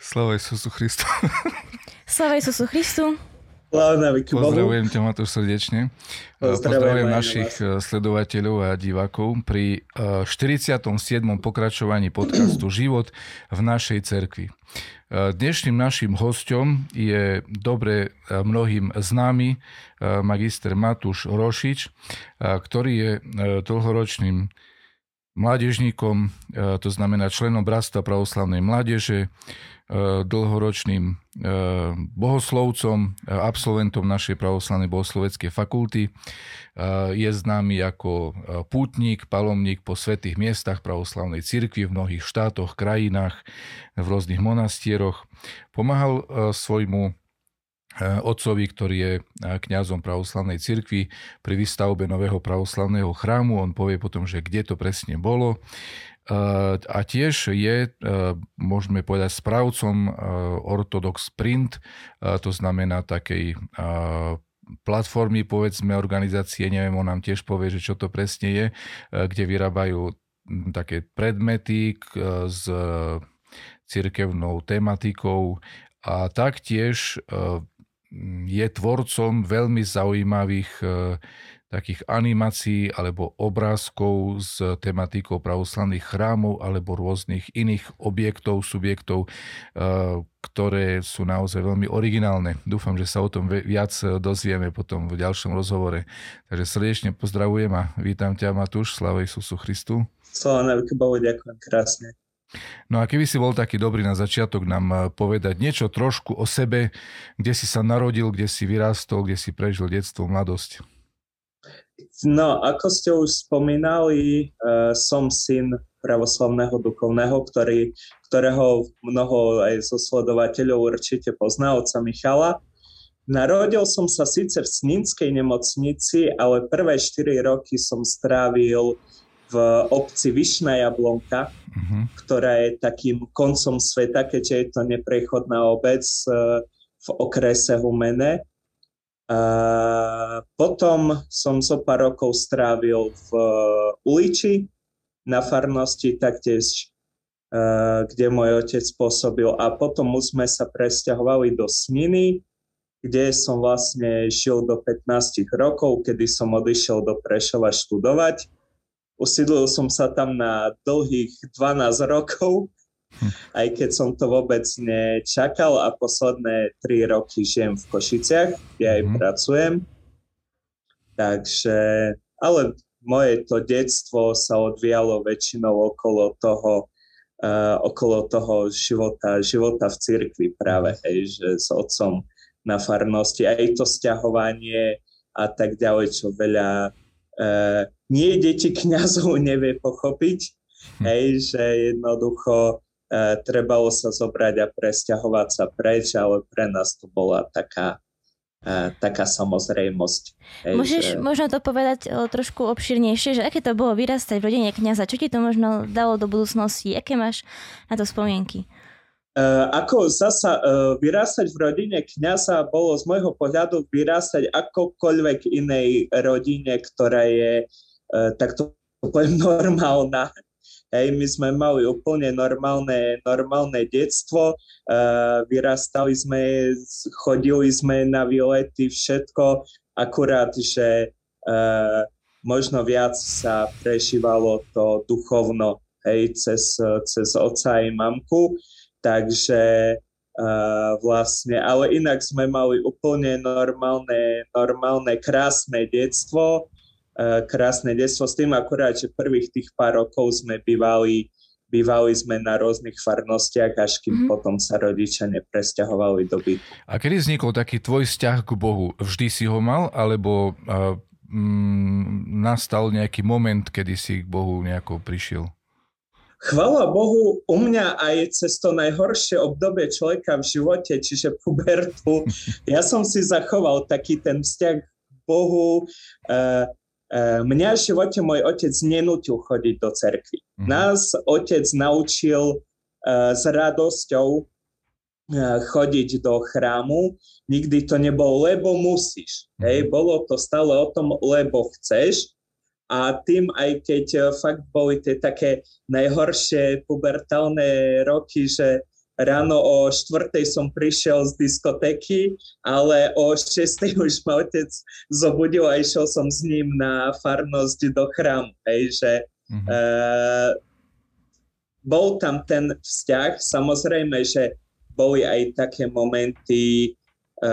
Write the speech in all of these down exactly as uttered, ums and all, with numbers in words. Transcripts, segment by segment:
Sláva Isusu Christu. Sláva Isusu Christu. Pozdravujem ťa, Matúš, srdečne. Pozdravujem našich vás. Sledovateľov a divákov pri štyridsiatom siedmom pokračovaní podcastu Život v našej cerkvi. Dnešným našim hosťom je dobre mnohým známy magister Matúš Rošič, ktorý je dlhoročným mládežníkom, to znamená členom Bratstva pravoslavnej mládeže, dlhoročným bohoslovcom, absolventom našej pravoslavnej bohosloveckej fakulty. Je známy ako pútnik, palomník po svätých miestach pravoslavnej cirkvi v mnohých štátoch, krajinách, v rôznych monastieroch. Pomáhal svojmu otcovi, ktorý je kňazom pravoslavnej cirkvi, pri výstavbe nového pravoslavného chrámu. On povie potom, že kde to presne bolo. A tiež je, môžeme povedať, správcom Orthodox Print, to znamená takej platformy, povedzme, organizácie, neviem, on nám tiež povie, že čo to presne je, kde vyrábajú také predmety s cirkevnou tematikou a taktiež je tvorcom veľmi zaujímavých takých animácií alebo obrázkov s tematikou pravoslavných chrámov alebo rôznych iných objektov, subjektov, ktoré sú naozaj veľmi originálne. Dúfam, že sa o tom viac dozvieme potom v ďalšom rozhovore. Takže srdečne pozdravujem a vítam ťa, Matúš, sláva Isusu Christu. Sláva na Bohu, ďakujem krásne. No a keby si bol taký dobrý na začiatok nám povedať niečo trošku o sebe, kde si sa narodil, kde si vyrástol, kde si prežil detstvo, mladosť. No, ako ste už spomínali, som syn pravoslavného duchovného, ktorý, ktorého mnoho aj zo sledovateľov určite pozná, otca Michala. Narodil som sa síce v Snínskej nemocnici, ale prvé štyri roky som strávil v obci Vyšná Jablónka, uh-huh. ktorá je takým koncom sveta, keďže je to neprechodná obec v okrese Humene. Uh, potom som zo pár rokov strávil v uh, Uliči na farnosti, taktiež, uh, kde môj otec pôsobil. A potom sme sa presťahovali do Sniny, kde som vlastne žil do pätnástich rokov, kedy som odišiel do Prešova študovať. Usídlil som sa tam na dlhých dvanásť rokov, hm. aj keď som to vôbec nečakal, a posledné tri roky žijem v Košiciach, kde aj hm. pracujem. Takže, ale moje to detstvo sa odvíjalo väčšinou okolo toho, uh, okolo toho života, života v cirkvi práve, hej, že s otcom na farnosti, aj to sťahovanie a tak ďalej, čo veľa uh, nie deti kňazov nevie pochopiť, hm. hej, že jednoducho Uh, trebalo sa zobrať a presťahovať sa preč, ale pre nás to bola taká, uh, taká samozrejmosť. Hej, Môžeš že... možno to povedať uh, trošku obširnejšie, že aké to bolo vyrastať v rodine kňaza? Čo ti to možno dalo do budúcnosti? Aké máš na to spomienky? Uh, ako zasa uh, vyrastať v rodine kňaza bolo z môjho pohľadu vyrastať akokoľvek inej rodine, ktorá je uh, takto normálna. Hej, my sme mali úplne normálne, normálne detstvo, uh, vyrastali sme, chodili sme na výlety, všetko, akurát, že uh, možno viac sa prežívalo to duchovno, hej, cez, cez otca aj mamku, takže uh, vlastne, ale inak sme mali úplne normálne, normálne krásne detstvo, krásne detstvo s tým akurát, že prvých tých pár rokov sme bývali, bývali sme na rôznych farnostiach, až kým mm-hmm. potom sa rodičia nepresťahovali do bytu. A kedy vznikol taký tvoj vzťah k Bohu? Vždy si ho mal, alebo uh, mm, nastal nejaký moment, kedy si k Bohu nejako prišiel? Chvála Bohu, u mňa aj cez to najhoršie obdobie človeka v živote, čiže pubertu, ja som si zachoval taký ten vzťah k Bohu. uh, Mňa v živote môj otec nenútil chodiť do cerkvy. Nás otec naučil uh, s radosťou uh, chodiť do chrámu. Nikdy to nebolo, lebo musíš. Hej? Bolo to stále o tom, lebo chceš. A tým, aj keď uh, fakt boli tie také najhoršie pubertálne roky, že Ráno o štvrtej som prišiel z diskotéky, ale o šestej už ma otec zobudil a išiel som s ním na farnosť do chrámu. Hej, že, mm-hmm. e, bol tam ten vzťah, samozrejme, že boli aj také momenty, e,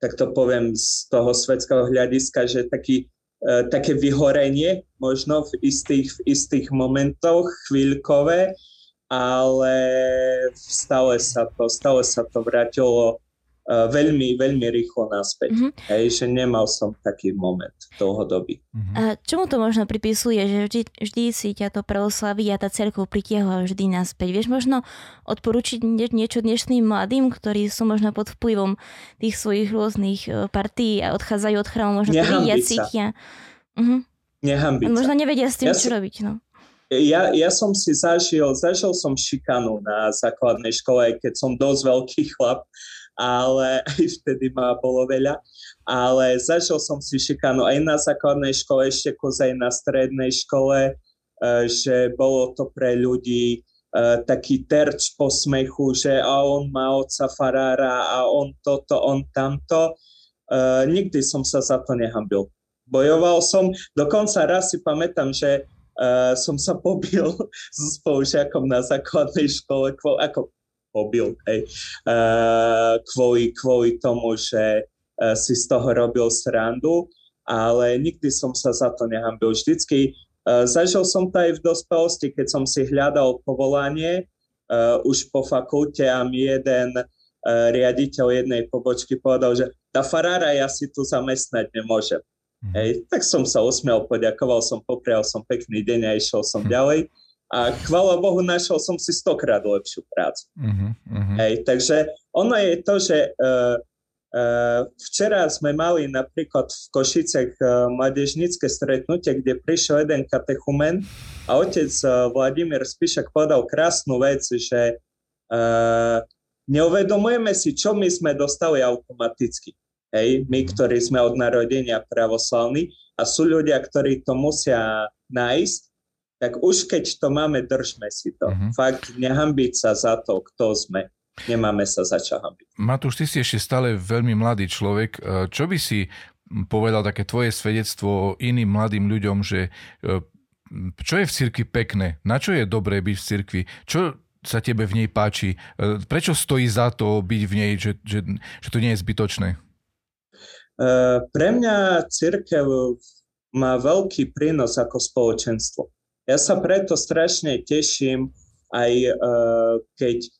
tak to poviem z toho svetského hľadiska, že taký, e, také vyhorenie možno v istých, v istých momentoch, chvíľkové, ale stále sa to, stále sa to vrátilo uh, veľmi, veľmi rýchlo naspäť. Mm-hmm. Hej, že nemal som taký moment dlhodobý. Mm-hmm. A čomu to možno pripisuje, že vždy, vždy si ťa to preoslaví a tá cerkev pritiahla vždy naspäť? Vieš možno odporučiť niečo dnešným mladým, ktorí sú možno pod vplyvom tých svojich rôznych partí a odchádzajú od chrámu, možno pridia, cítia. Mm-hmm. Nehambiť sa. Možno nevedia s tým, ja čo som... robiť, no. Ja, ja som si zažil, zažil som šikanu na základnej škole, keď som dosť veľký chlap, ale aj vtedy ma bolo veľa, ale zažil som si šikanu aj na základnej škole, ešte kozaj na strednej škole, že bolo to pre ľudí taký terč posmechu, že a on má otca farára a on toto, on tamto. Nikdy som sa za to nehanbil. Bojoval som, dokonca raz si pamätám, že Uh, som sa pobil so spolužiakom na základnej škole, kvôli, ako pobil, hej, uh, kvôli, kvôli tomu, že uh, si z toho robil srandu, ale nikdy som sa za to nehanbil. Vždycky uh, zažil som to aj v dospelosti, keď som si hľadal povolanie uh, už po fakulte a mi jeden uh, riaditeľ jednej pobočky povedal, že tá farára ja si tu zamestnať nemôžem. Hej, tak som sa usmial, poďakoval som, poprial som pekný deň a išiel som ďalej. A chvála Bohu, našiel som si stokrát lepšiu prácu. Uh-huh, uh-huh. Hej, takže ono je to, že uh, uh, včera sme mali napríklad v Košicech uh, mládežnícke stretnutie, kde prišiel jeden katechumen a otec uh, Vladimír Spišak povedal krásnu vec, že uh, neuvedomujeme si, čo my sme dostali automaticky. Hej, my, ktorí sme od narodenia pravoslavní a sú ľudia, ktorí to musia nájsť, tak už keď to máme, držme si to. Mm-hmm. Fakt, nehanbiť sa za to, kto sme. Nemáme sa za čo hanbiť. Matúš, ty si ešte stále veľmi mladý človek. Čo by si povedal také tvoje svedectvo iným mladým ľuďom, že čo je v cirkvi pekné? Na čo je dobré byť v cirkvi? Čo sa tebe v nej páči? Prečo stojí za to byť v nej, že, že, že to nie je zbytočné? Uh, pre mňa cirkev má veľký prínos ako spoločenstvo. Ja sa preto strašne teším, aj uh, keď uh,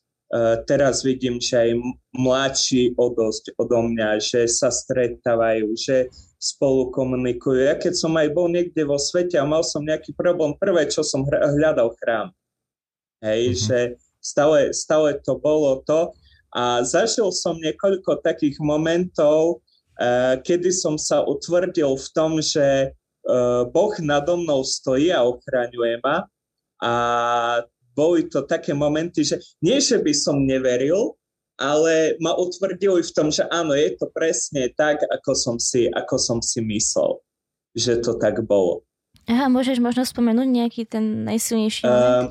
teraz vidím, že aj mladší odosť odo mňa, že sa stretávajú, že spolu komunikujú. Ja keď som aj bol niekde vo svete a mal som nejaký problém, prvé, čo som hľadal chrám. Hej, mm-hmm. že stále, stále to bolo to. A zažil som niekoľko takých momentov, kedy som sa utvrdil v tom, že Boh nado mnou stojí a ochraňuje ma. A boli to také momenty, že nie, že by som neveril, ale ma utvrdili v tom, že áno, je to presne tak, ako som si, ako som si myslel, že to tak bolo. Aha, môžeš možno spomenúť nejaký ten najsilnejší moment? Uh,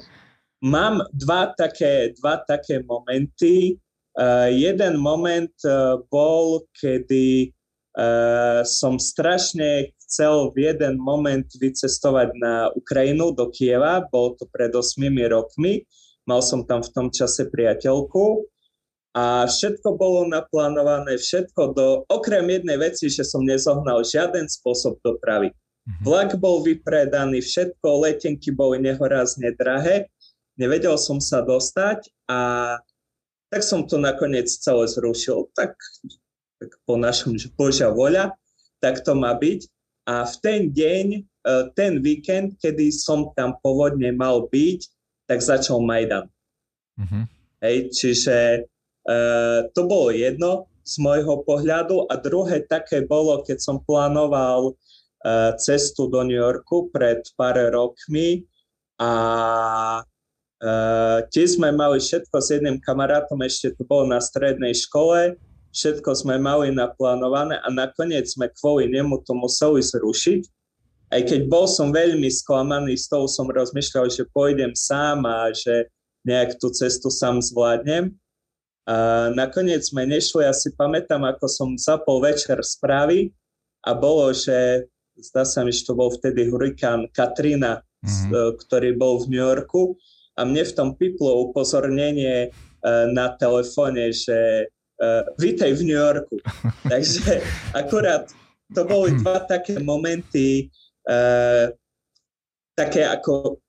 mám dva také, dva také momenty. Uh, jeden moment uh, bol, kedy uh, som strašne chcel v jeden moment vycestovať na Ukrajinu do Kyjeva, bol to pred ôsmimi rokmi, mal som tam v tom čase priateľku a všetko bolo naplánované, všetko do, okrem jednej veci, že som nezohnal žiaden spôsob dopravy. Vlak bol vypredaný, všetko, letenky boli nehorázne drahé, nevedel som sa dostať a tak som to nakoniec celé zrušil. Tak, tak po našom, že Božia voľa, tak to má byť. A v ten deň, ten víkend, kedy som tam pôvodne mal byť, tak začal Majdan. Mm-hmm. Hej, čiže e, to bolo jedno z môjho pohľadu. A druhé také bolo, keď som plánoval e, cestu do New Yorku pred pár rokmi a Uh, tie sme mali všetko s jedným kamarátom, ešte to bolo na strednej škole, všetko sme mali naplánované a nakoniec sme kvôli nemu to museli zrušiť. Aj keď bol som veľmi sklamaný, z toho som rozmýšľal, že pôjdem sám a že nejak tú cestu sám zvládnem. A nakoniec sme nešli, ja si pamätám, ako som zapol večer správy a bolo, že zdá sa mi, že to bol vtedy hurikán Katrina, mm-hmm. ktorý bol v New Yorku a mne v tom piplo upozornenie na telefóne, že vítej v New Yorku. Takže akurát to boli dva také momenty, také ako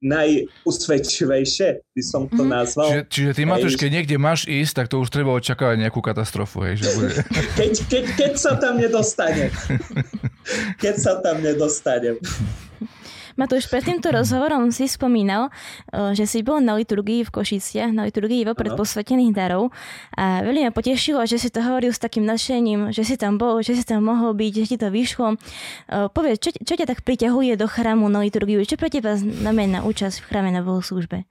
najusvedčivejšie, by som to nazval. Čiže, čiže ty, Matúš, keď niekde máš ísť, tak to už treba očakávať nejakú katastrofu. Hej, že bude. Keď, keď, keď sa tam nedostanem. Keď sa tam nedostanem. Matúš, pred týmto rozhovorom si spomínal, že si bol na liturgii v Košiciach, na liturgii vopred posvätených darov a veľmi ma potešilo, že si to hovoril s takým nadšením, že si tam bol, že si tam mohol byť, že ti to vyšlo. Povedz, čo, čo ťa tak priťahuje do chrámu na liturgiu? Čo pre teba znamená účasť v chráme na bohoslúžbe?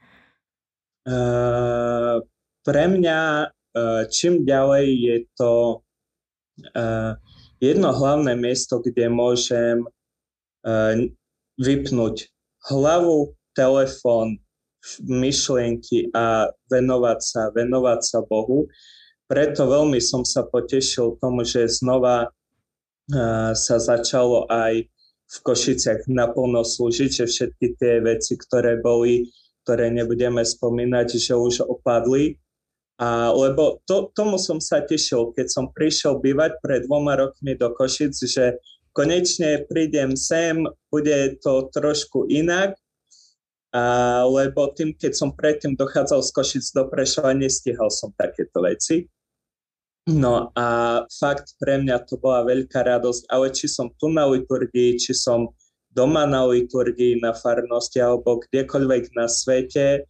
Uh, pre mňa uh, čím ďalej je to uh, jedno hlavné miesto, kde môžem uh, vypnúť hlavu, telefón, myšlienky a venovať sa, venovať sa Bohu. Preto veľmi som sa potešil tomu, že znova uh, sa začalo aj v Košiciach naplno slúžiť, že všetky tie veci, ktoré boli, ktoré nebudeme spomínať, že už opadli. A, lebo to, tomu som sa tešil, keď som prišiel bývať pred dvoma rokmi do Košic, že konečne prídem sem, bude to trošku inak, a, lebo tým, keď som predtým dochádzal z Košic do Prešova, nestihal som takéto veci. No a fakt pre mňa to bola veľká radosť, ale či som tu na liturgii, či som doma na liturgii, na farnosti alebo kdekoľvek na svete,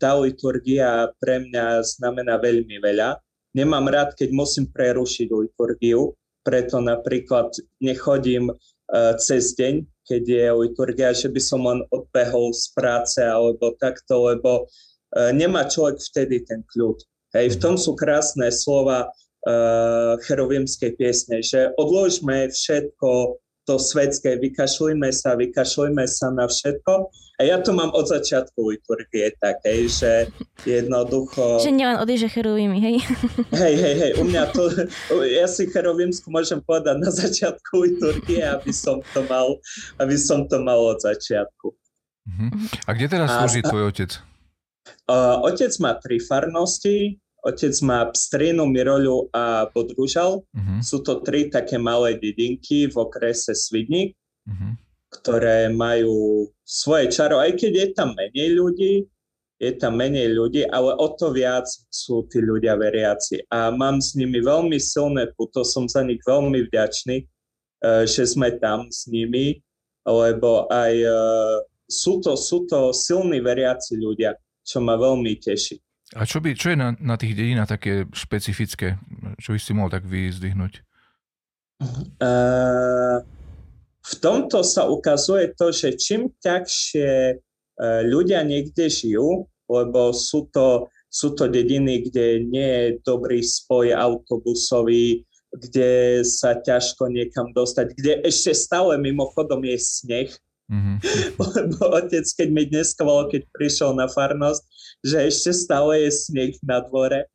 tá liturgia pre mňa znamená veľmi veľa. Nemám rád, keď musím prerušiť liturgiu, preto napríklad nechodím uh, cez deň, keď je liturgia, že by som len odbehol z práce alebo takto, lebo uh, nemá človek vtedy ten kľud. Hej, v tom sú krásne slova uh, cherubimskej piesne, že odložme všetko to svetské, vykašľujme sa, vykašľujme sa na všetko. A ja to mám od začiatku liturgie tak, hej, že jednoducho... Že nielen odíže cherubimi, hej? Hej, hej, hej, u mňa to... Ja si cherubimsku môžem povedať na začiatku liturgie, aby som to mal, aby som to mal od začiatku. Uh-huh. A kde teraz slúži tvoj otec? Uh, otec má tri farnosti. Otec má Pstrinu, Miroľu a Podružal. Uh-huh. Sú to tri také malé dedinky v okrese Svidník, uh-huh. ktoré majú svoje čaro, aj keď je tam menej ľudí, je tam menej ľudí, ale o to viac sú tí ľudia veriaci. A mám s nimi veľmi silné puto, som za nich veľmi vďačný, že sme tam s nimi, lebo aj sú to, sú to silní veriaci ľudia, čo ma veľmi teší. A čo, by, čo je na, na tých dedinách také špecifické? Čo by si mohol tak vyzdvihnúť? Uh, v tomto sa ukazuje to, že čím ťažšie uh, ľudia niekde žijú, lebo sú to, sú to dediny, kde nie je dobrý spoj autobusový, kde sa ťažko niekam dostať, kde ešte stále mimochodom je sneh. Mm-hmm. Lebo otec, keď mi dnes volal, keď prišiel na farnosť, že ešte stále je sneh na dvore,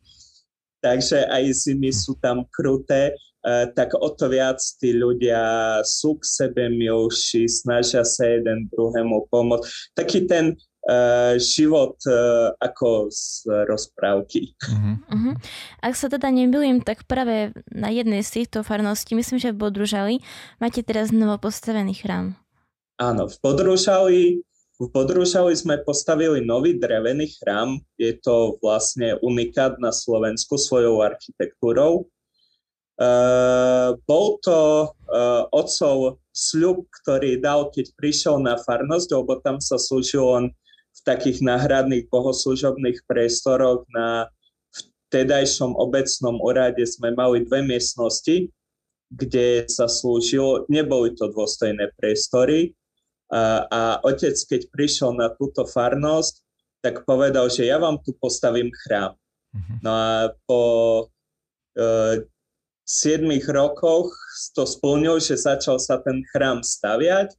takže aj zimy sú tam kruté, uh, tak o to viac tí ľudia sú k sebe milší, snažia sa jeden druhému pomôcť. Taký ten uh, život uh, ako z rozprávky. Uh-huh. Uh-huh. Ak sa teda nemýlim, tak práve na jednej z týchto farností, myslím, že v Bodružali, máte teraz novopostavený chrám. Áno, v Podružali... V Podružali sme postavili nový drevený chrám. Je to vlastne unikát na Slovensku svojou architektúrou. E, bol to e, otcov sľub, ktorý dal, keď prišiel na farnosť, lebo tam sa slúžil on v takých náhradných bohoslužobných priestoroch. Na vtedajšom obecnom úrade sme mali dve miestnosti, kde sa slúžilo. Neboli to dôstojné priestory. A, a otec, keď prišiel na túto farnosť, tak povedal, že ja vám tu postavím chrám. Mm-hmm. No a po e, siedmich rokoch to splnil, že začal sa ten chrám staviať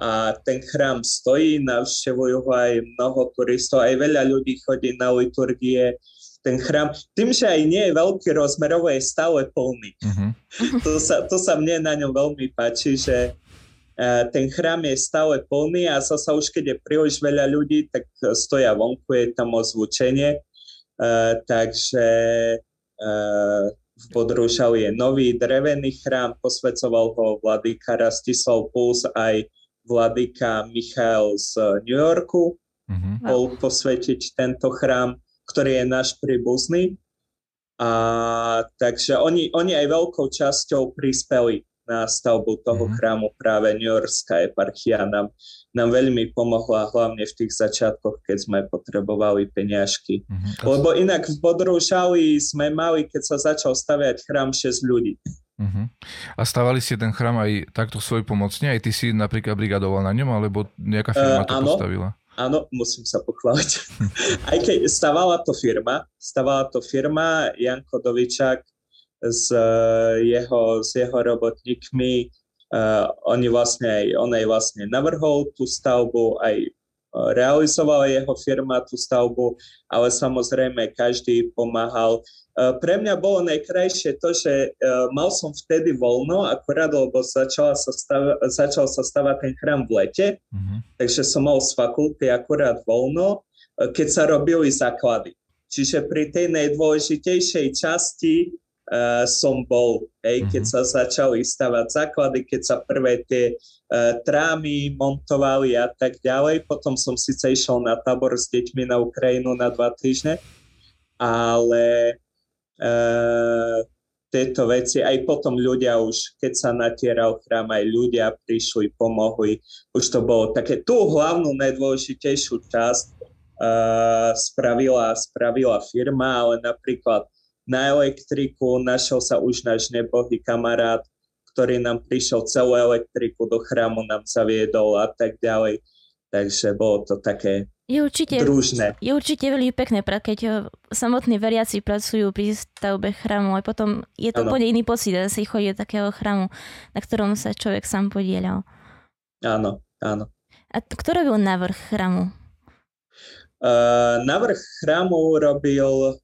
a ten chrám stojí, navštevujú ho aj mnoho turistov, aj veľa ľudí chodí na liturgie. Ten chrám, tým, že aj nie je veľký rozmerov, je stále plný. Uh-huh. To, sa, to sa mne na ňom veľmi páči, že uh, ten chrám je stále plný a zasa už keď je príliš veľa ľudí, tak stoja vonku, je tam ozvučenie. Uh, takže uh, v Bodružali je nový drevený chrám, posvecoval ho vladyka Rastislav plus aj vladyka Michael z New Yorku. Uh-huh. Bol posvetiť tento chrám, ktorý je náš príbuzný. A takže oni, oni aj veľkou časťou prispeli na stavbu toho mm-hmm. chrámu, práve New Yorkská eparchia nám, nám veľmi pomohla, hlavne v tých začiatkoch, keď sme potrebovali peniažky. Mm-hmm. Lebo inak v Bodružali sme mali, keď sa začal staviať chrám, šesť ľudí. Uh-huh. A stávali ste ten chrám aj takto svojpomocne? Aj ty si napríklad brigadoval na ňom, alebo nejaká firma to uh, áno, postavila? Áno, musím sa pochváliť. Aj keď stávala to firma, stávala to firma, Janko Dovičák s jeho, s jeho robotníkmi, uh, oni vlastne aj, on aj vlastne navrhol tú stavbu, aj realizovala jeho firma tú stavbu, ale samozrejme každý pomáhal. Pre mňa bolo najkrajšie to, že mal som vtedy voľno, akorát, lebo začal sa stav- začal sa stavať ten chrám v lete, mm-hmm. takže som mal z fakulty akorát voľno, keď sa robili základy. Čiže pri tej najdôležitejšej časti uh, som bol, hej, keď sa začali stavať základy, keď sa prvé tie uh, trámy montovali a tak ďalej. Potom som síce išiel na tábor s deťmi na Ukrajinu na dva týždne, ale Uh, tieto veci, aj potom ľudia už, keď sa natieral chrám, aj ľudia prišli, pomohli, už to bolo také, tú hlavnú najdôležitejšiu časť uh, spravila, spravila firma, ale napríklad na elektriku našiel sa už náš nebohý kamarát, ktorý nám prišiel celú elektriku do chrámu, nám zaviedol a tak ďalej, takže bolo to také. Je určite, je určite veľmi pekné, keď samotní veriaci pracujú pri stavbe chrámu, a potom je to úplne iný pocit, že si chodí do takého chrámu, na ktorom sa človek sám podieľal. Áno, áno. A kto robil návrh chrámu? Uh, návrh chrámu robil...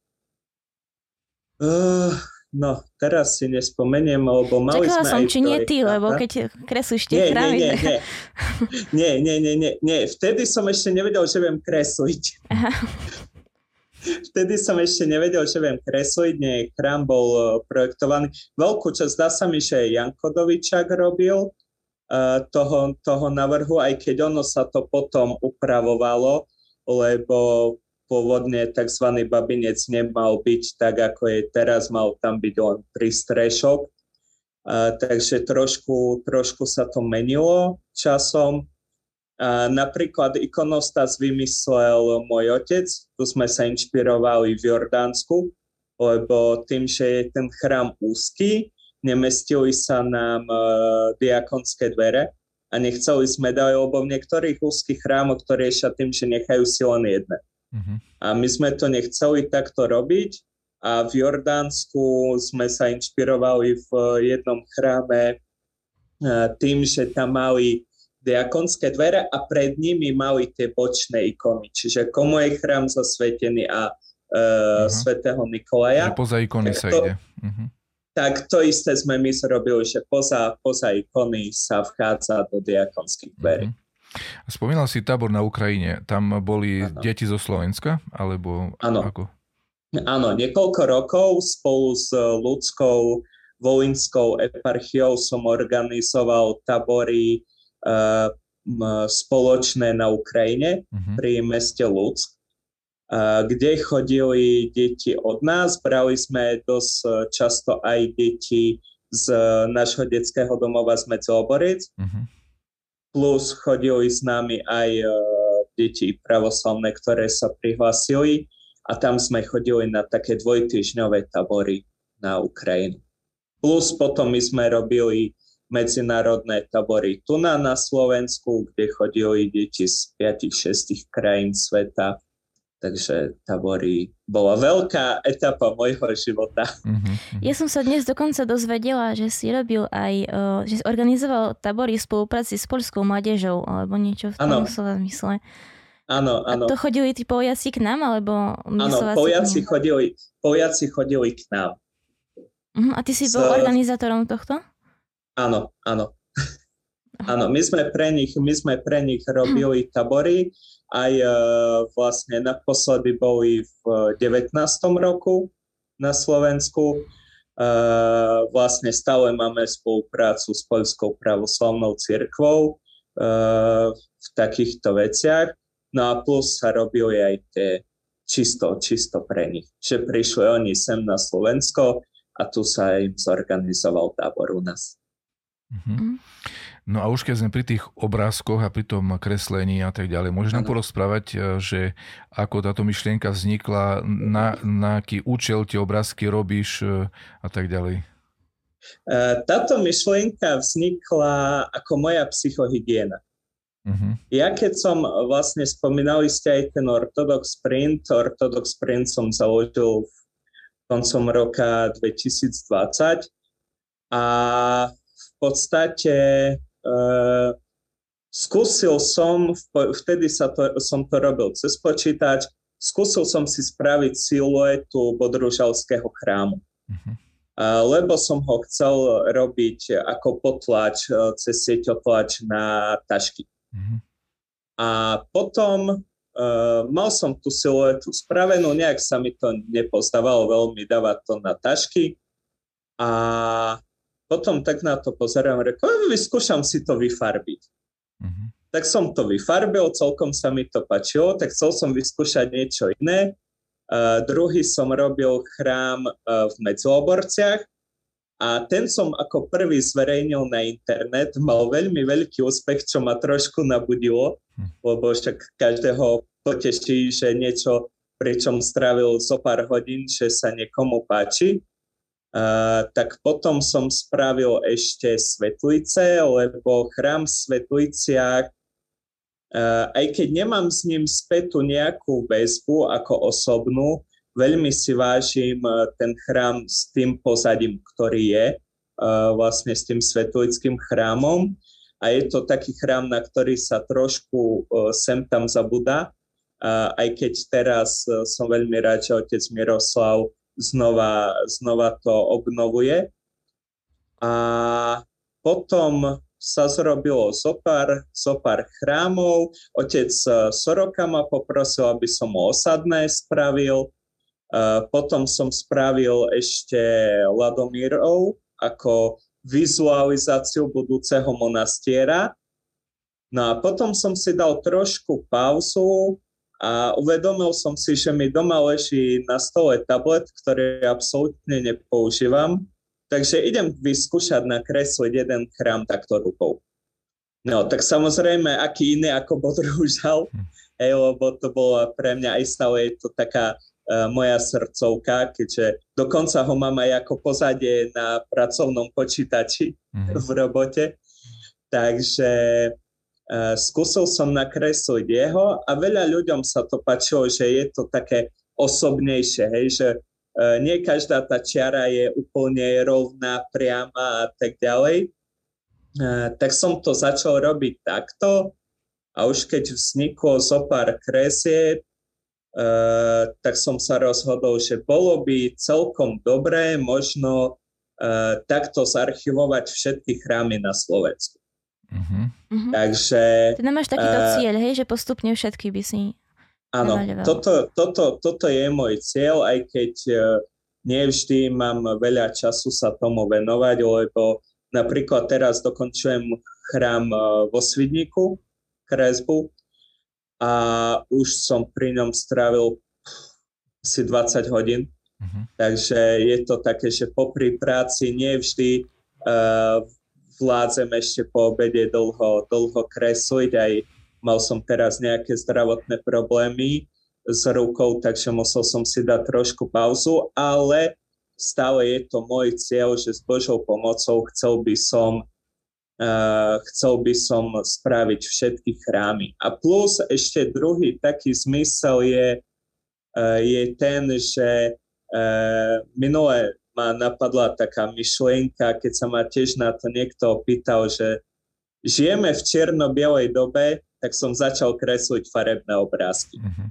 Uh, no, teraz si nespomeniem, lebo mali Čakala sme som, aj... Čakala som, či nie ty, lebo keď kreslíš tie chrámy... Nie, nie, nie. Nie, nie, nie, nie, nie. Vtedy som ešte nevedel, že viem kresliť. Aha. Vtedy som ešte nevedel, že viem kresliť. Nie, chrám bol projektovaný. Veľkú časť, dá sa mi, že Janko Dovičák robil uh, toho, toho navrhu, aj keď ono sa to potom upravovalo, lebo pôvodne tzv. Babinec nemal byť tak, ako je teraz, mal tam byť len prístrešok. Uh, takže trošku, trošku sa to menilo časom. Uh, napríklad ikonostas vymyslel môj otec, tu sme sa inšpirovali v Jordansku, lebo tým, že je ten chrám úzky, nemestili sa nám uh, diakonské dvere a nechceli sme dať, lebo v niektorých úzkých chrámoch to riešia tým, že nechajú si len jedné. Uh-huh. A my sme to nechceli takto robiť. A v Jordánsku sme sa inšpirovali v jednom chráme tým, že tam mali diakonské dvere a pred nimi mali tie bočné ikony. Čiže komu je chrám zasvetený a uh, svätého Nikolaja. Že poza ikony tak sa to ide. Uh-huh. Tak to isté sme my zrobili, že poza, poza ikony sa vchádza do diakonských dverí. Uh-huh. Spomínal si tábor na Ukrajine. Tam boli ano. Deti zo Slovenska? Alebo ano. Ako? Áno, niekoľko rokov spolu s Luckou Volynskou eparchiou som organizoval tábory uh, spoločné na Ukrajine uh-huh. pri meste Lutsk, uh, kde chodili deti od nás. Brali sme dosť často aj deti z našho detského domova z Medzilaborec. Uh-huh. Plus chodili s nami aj uh, deti pravoslavné, ktoré sa prihlásili. A tam sme chodili na také dvojtýždňové tábory na Ukrajinu. Plus potom my sme robili medzinárodné tábory tu na, na Slovensku, kde chodili deti z päť šesť krajín sveta. Takže tábory bola veľká etapa mojho života. Ja som sa dnes dokonca dozvedela, že si robil aj, že si organizoval tábory v spolupráci s poľskou mládežou, alebo niečo v tom slova zmysle. Áno, áno. A to chodili tí Poliaci k nám, alebo... Áno, Poliaci chodili, Poliaci chodili k nám. Uh-huh. A ty si bol so... organizátorom tohto? Áno, áno. Áno, my sme pre nich, my sme pre nich robili tabory, aj e, vlastne naposledy boli v devätnástom roku na Slovensku. E, vlastne stále máme spoluprácu s Poľskou pravoslavnou cirkvou e, v takýchto veciach. No a plus sa robili aj tie čisto, čisto pre nich. Že prišli oni sem na Slovensko a tu sa im zorganizoval tábor u nás. Mhm. No a už keď sme pri tých obrázkoch a pri tom kreslení a tak ďalej, môžeš nám porozprávať, že ako táto myšlienka vznikla, na, na aký účel tie obrázky robíš a tak ďalej? Táto myšlienka vznikla ako moja psychohygiena. Uh-huh. Ja keď som, vlastne spomínali ste aj ten Orthodox Print, Orthodox Print som založil koncom roka dvetisícdvadsať a v podstate Uh, skúsil som, vtedy sa to, som to robil cez počítač, skúsil som si spraviť siluetu Bodružalského chrámu. Uh-huh. Uh, lebo som ho chcel robiť ako potlač, cez sieťotlač na tašky. Uh-huh. A potom uh, mal som tú siluetu spravenú, nejak sa mi to nepozdávalo veľmi dávať to na tašky. A potom tak na to pozerám, rekom, vyskúšam si to vyfarbiť. Mm-hmm. Tak som to vyfarbil, celkom sa mi to páčilo, tak chcel som vyskúšať niečo iné. Uh, druhý som robil chrám uh, v Medzilaborciach a ten som ako prvý zverejnil na internet. Mal veľmi veľký úspech, čo ma trošku nabudilo, mm-hmm. lebo však každého poteší, že niečo, pričom strávil zo pár hodín, že sa niekomu páči. Uh, tak potom som spravil ešte Svetlice, lebo chrám v Svetliciach, uh, aj keď nemám s ním spätú nejakú väzbu ako osobnú, veľmi si vážim uh, ten chrám s tým pozadím, ktorý je, uh, vlastne s tým Svetlickým chrámom. A je to taký chrám, na ktorý sa trošku uh, sem tam zabudá, uh, aj keď teraz uh, som veľmi rád, že otec Miroslav Znova, znova to obnovuje. A potom sa zrobilo zopár, zopár chrámov. Otec Soroka ma poprosil, aby som ho Osadné spravil. Uh, potom som spravil ešte Ladomirov ako vizualizáciu budúceho monastiera. No a potom som si dal trošku pauzu a uvedomil som si, že mi doma leží na stole tablet, ktorý absolútne nepoužívam. Takže idem vyskúšať nakresliť jeden chrám takto rukou. No, tak samozrejme, aký iný ako Bodružal, hej, lebo to bola pre mňa aj stále to taká uh, moja srdcovka, keďže dokonca ho mám aj ako pozadie na pracovnom počítači mm-hmm. v robote. Takže... Uh, skúsil som nakresliť jeho a veľa ľuďom sa to páčilo, že je to také osobnejšie, hej, že uh, nie každá tá čiara je úplne rovná, priama a tak ďalej. Uh, tak som to začal robiť takto a už keď vzniklo zo pár kresiek, uh, tak som sa rozhodol, že bolo by celkom dobré možno uh, takto zarchivovať všetky chrámy na Slovensku. Uh-huh. Takže... Teda máš takýto uh, cieľ, hej, že postupne všetky by si... Áno, toto, toto, toto je môj cieľ, aj keď uh, nie vždy mám veľa času sa tomu venovať, lebo napríklad teraz dokončujem chrám uh, vo Svidníku, kresbu, a už som pri ňom strávil asi dvadsať hodín. Uh-huh. Takže je to také, že popri práci nie vždy... Uh, vládzem ešte po obede dlho, dlho kresliť, aj mal som teraz nejaké zdravotné problémy s rukou, takže musel som si dať trošku pauzu, ale stále je to môj cieľ, že s Božou pomocou chcel by som, uh, chcel by som spraviť všetky chrámy. A plus ešte druhý taký zmysel je je ten, že minule ma napadla taká myšlienka, keď sa ma tiež na to niekto opýtal, že žijeme v čierno-bielej dobe, tak som začal kresliť farebné obrázky. Uh-huh.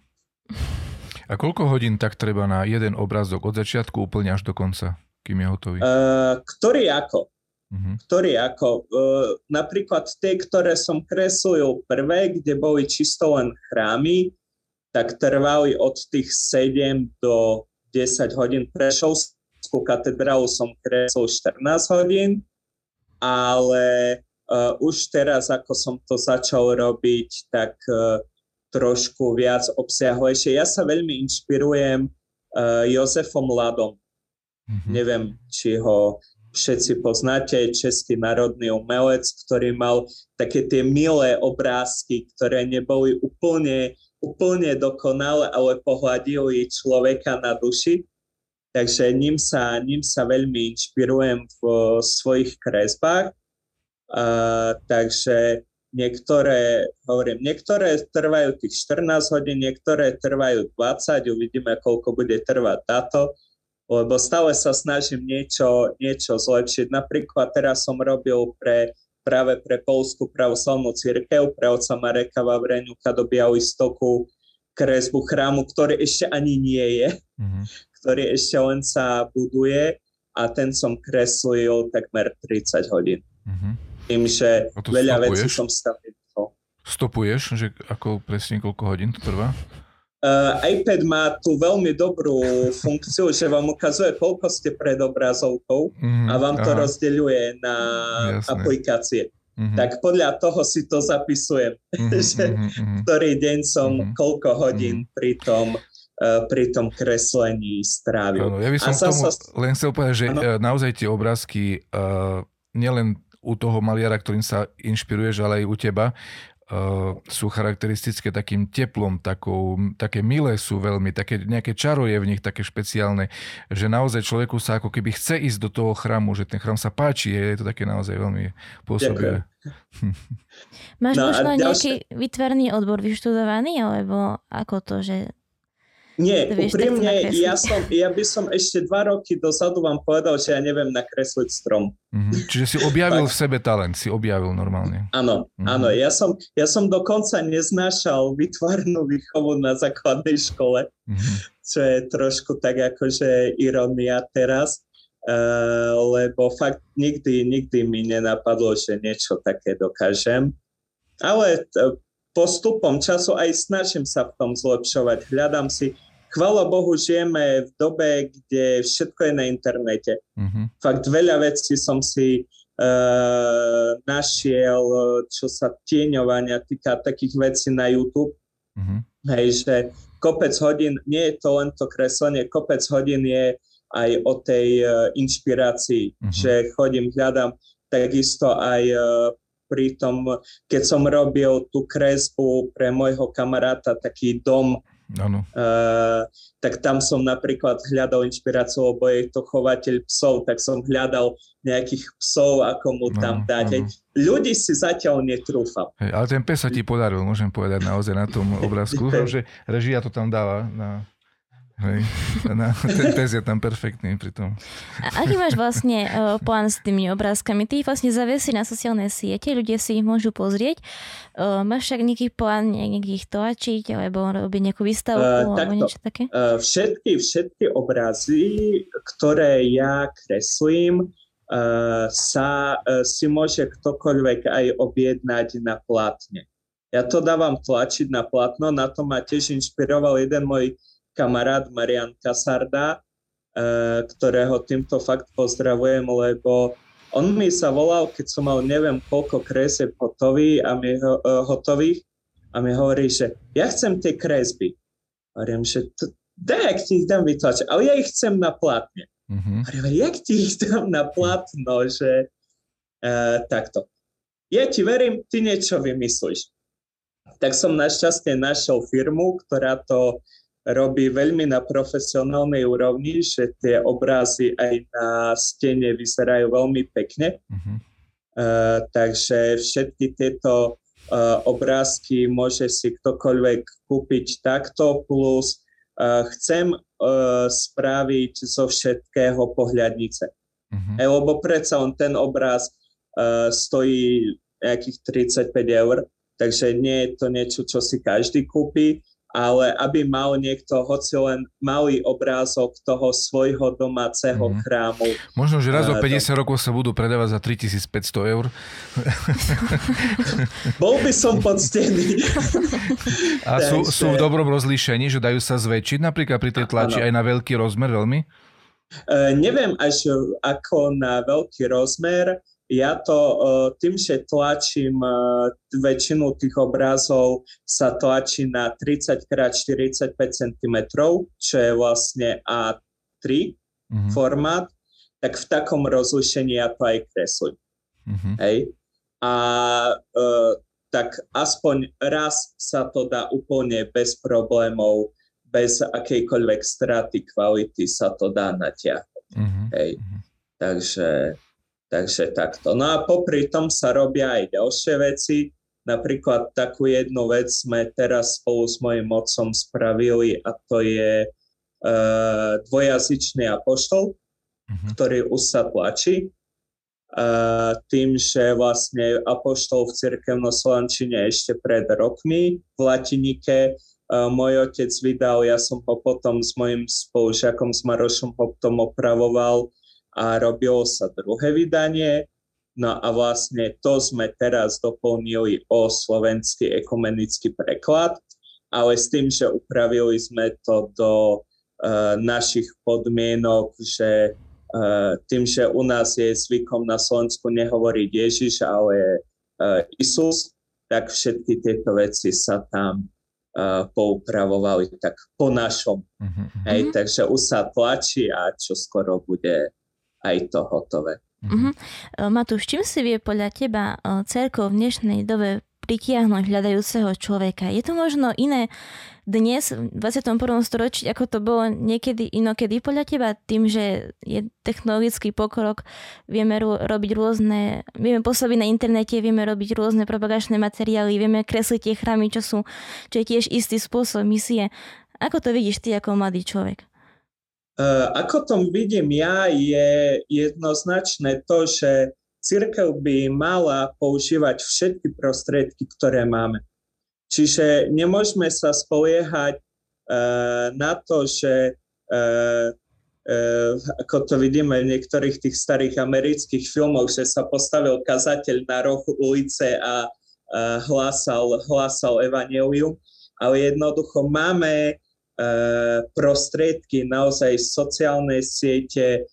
A koľko hodín tak treba na jeden obrázok od začiatku úplne až do konca, kým je hotový? Uh, ktorý ako? Uh-huh. Ktorý ako? Uh, napríklad tie, ktoré som kreslil prvé, kde boli čisto len chrámy, tak trvali od tých sedem do desať hodín. Prešovskú katedrálu som kreslil štrnásť hodín, ale uh, už teraz, ako som to začal robiť, tak uh, trošku viac obsiahlejšie. Ja sa veľmi inšpirujem uh, Jozefom Ladom. Mm-hmm. Neviem, či ho všetci poznáte, český národný umelec, ktorý mal také tie milé obrázky, ktoré neboli úplne, úplne dokonalé, ale pohľadili človeka na duši. Takže ním sa, ním sa veľmi inšpirujem v svojich kresbách. Uh, takže niektoré, hovorím, niektoré trvajú tých štrnásť hodín, niektoré trvajú dvadsať, uvidíme, koľko bude trvať táto. Lebo stále sa snažím niečo, niečo zlepšiť. Napríklad teraz som robil pre, práve pre Polskú pravoslavnú cirkev, pre otca Mareka Vavrenúka do Bialystoku kresbu chrámu, ktorý ešte ani nie je, mm-hmm. ktorý ešte len sa buduje a ten som kreslil takmer tridsať hodín. Mm-hmm. Tým, že veľa stopuješ? Vecí som stavil. Stopuješ, že ako presne koľko hodín to trvá? Uh, iPad má tú veľmi dobrú funkciu, že vám ukazuje, koľko ste pred obrazovkou mm, a vám aha. to rozdeľuje na Jasne. Aplikácie. Mm-hmm. Tak podľa toho si to zapisujem, mm-hmm, že mm-hmm. ktorý deň som mm-hmm. koľko hodín mm-hmm. pri tom, uh, pri tom kreslení strávil. Ano, ja by som tomu sa... len chcel povedať, že ano. Naozaj tie obrázky uh, nielen u toho maliara, ktorým sa inšpiruješ, ale aj u teba, Uh, sú charakteristické takým teplom, takou, také milé sú veľmi, také nejaké čaro je v nich také špeciálne, že naozaj človeku sa ako keby chce ísť do toho chrámu, že ten chrám sa páči, je, je to také naozaj veľmi pôsobivé. Máš no, možno nejaký ďalšie... výtvarný odbor vyštudovaný, alebo ako to, že... Nie, vieš, úprimne, ja, som, ja by som ešte dva roky dozadu vám povedal, že ja neviem nakresliť strom. Mm-hmm. Čiže si objavil v sebe talent, si objavil normálne. Áno, mm-hmm. áno. Ja som, ja som dokonca neznášal výtvarnú výchovu na základnej škole, mm-hmm. čo je trošku tak akože ironia teraz, uh, lebo fakt nikdy, nikdy mi nenapadlo, že niečo také dokážem. Ale t- postupom času aj snažím sa v tom zlepšovať. Hľadám si. Chvála Bohu, žijeme v dobe, kde všetko je na internete. Mm-hmm. Fakt veľa vecí som si uh, našiel, čo sa tieňovania týka, takých vecí na YouTube. Mm-hmm. Hej, že kopec hodín, nie je to len to kreslenie, kopec hodín je aj o tej uh, inšpirácii, mm-hmm. že chodím, hľadám takisto aj uh, pri tom, keď som robil tú kresbu pre môjho kamaráta, taký dom, ano. Uh, tak tam som napríklad hľadal inšpiráciu, lebo je to chovateľ psov, tak som hľadal nejakých psov, ako mu tam ano, dať. Ano. Ľudí si zatiaľ netrúfam. Hej, ale ten pes sa ti podaril, môžem povedať naozaj na tom obrázku, že režia to tam dáva na... Hej. Na, ten test je tam perfektný pri tom. A aký máš vlastne uh, plán s tými obrázkami? Ty vlastne zaviesí na sociálne siete, ľudia si ich môžu pozrieť. Uh, máš však nejaký plán niekde ich tlačiť alebo robiť nejakú výstavu uh, alebo niečo také? Uh, všetky, všetky obrazy, ktoré ja kreslím, uh, sa uh, si môže ktokoľvek aj objednať na plátne. Ja to dávam tlačiť na plátno, na to ma tiež inšpiroval jeden môj kamarát Marian Kassarda, ktorého týmto fakt pozdravujem, lebo on mi sa volal, keď som mal neviem koľko kresieb hotových a mi, hotových, a mi hovorí, že ja chcem tie kresby. Hovorím, že daj, ak ti ich dám vytlačiť, ale ja ich chcem na plátne. Mm-hmm. Hovorím, jak ti ich dám na plátno, že uh, takto. Ja ti verím, ty niečo vymyslíš. Tak som našťastie našiel firmu, ktorá to robí veľmi na profesionálnej úrovni, že tie obrazy aj na stene vyzerajú veľmi pekne. Mm-hmm. Uh, takže všetky tieto uh, obrázky môže si ktokoľvek kúpiť takto, plus chcem spraviť zo všetkého pohľadnice. Mm-hmm. Lebo predsa on ten obraz stojí nejakých tridsaťpäť eur, takže nie je to niečo, čo si každý kúpi, ale aby mal niekto hoci len malý obrázok toho svojho domáceho mm. chrámu. Možno, že raz o päťdesiat rokov sa budú predávať za tritisícpäťsto eur. Bol by som poctený. A sú, Takže... sú v dobrom rozlíšení, že dajú sa zväčšiť napríklad pri tej tlači ano. Aj na veľký rozmer veľmi? Uh, neviem až ako na veľký rozmer. Ja to tým, že tlačím väčšinu tých obrazov, sa tlačí na tridsať krát štyridsaťpäť centimetrov, čo je vlastne á tri mm-hmm. formát, tak v takom rozlišení ja to aj kreslím. Mm-hmm. Hej. A e, tak aspoň raz sa to dá úplne bez problémov, bez akejkoľvek straty kvality sa to dá natiahnuť. Mm-hmm. Hej. Takže... Takže takto. No a popri tom sa robia aj ďalšie veci. Napríklad takú jednu vec sme teraz spolu s mojim otcom spravili a to je e, dvojazyčný apoštol, mm-hmm. ktorý už sa tlačí. E, tým, že vlastne apoštol v cirkevnom slovančine ešte pred rokmi v latinike e, môj otec vydal, ja som ho potom s mojim spolužiakom s Marošom Hoptom opravoval a robilo sa druhé vydanie. No a vlastne to sme teraz doplnili o slovenský ekumenický preklad, ale s tým, že upravili sme to do uh, našich podmienok, že uh, tým, že u nás je zvykom na Slovensku nehovoriť Ježiš, ale uh, Isus, tak všetky tieto veci sa tam Uh, poupravovali tak po našom. Mm-hmm. Hej, takže už sa tlačí a čo skoro bude aj to hotové. Mm-hmm. Matúš, čím si vie podľa teba cerkev v dnešnej dobe pritiahnuť hľadajúceho človeka? Je to možno iné dnes v dvadsiatom prvom storočí, ako to bolo niekedy inokedy podľa teba? Tým, že je technologický pokrok, vieme ro- robiť rôzne, vieme pôsobiť na internete, vieme robiť rôzne propagačné materiály, vieme kresliť tie chrámy, čo sú, čo je tiež istý spôsob misie. Ako to vidíš ty ako mladý človek? Uh, ako to vidím ja, je jednoznačné to, že cirkev by mala používať všetky prostriedky, ktoré máme. Čiže nemôžeme sa spoliehať uh, na to, že uh, uh, ako to vidíme v niektorých tých starých amerických filmoch, že sa postavil kazateľ na roh ulice a uh, hlásal, hlásal evanjelium, ale jednoducho máme prostriedky naozaj sociálne siete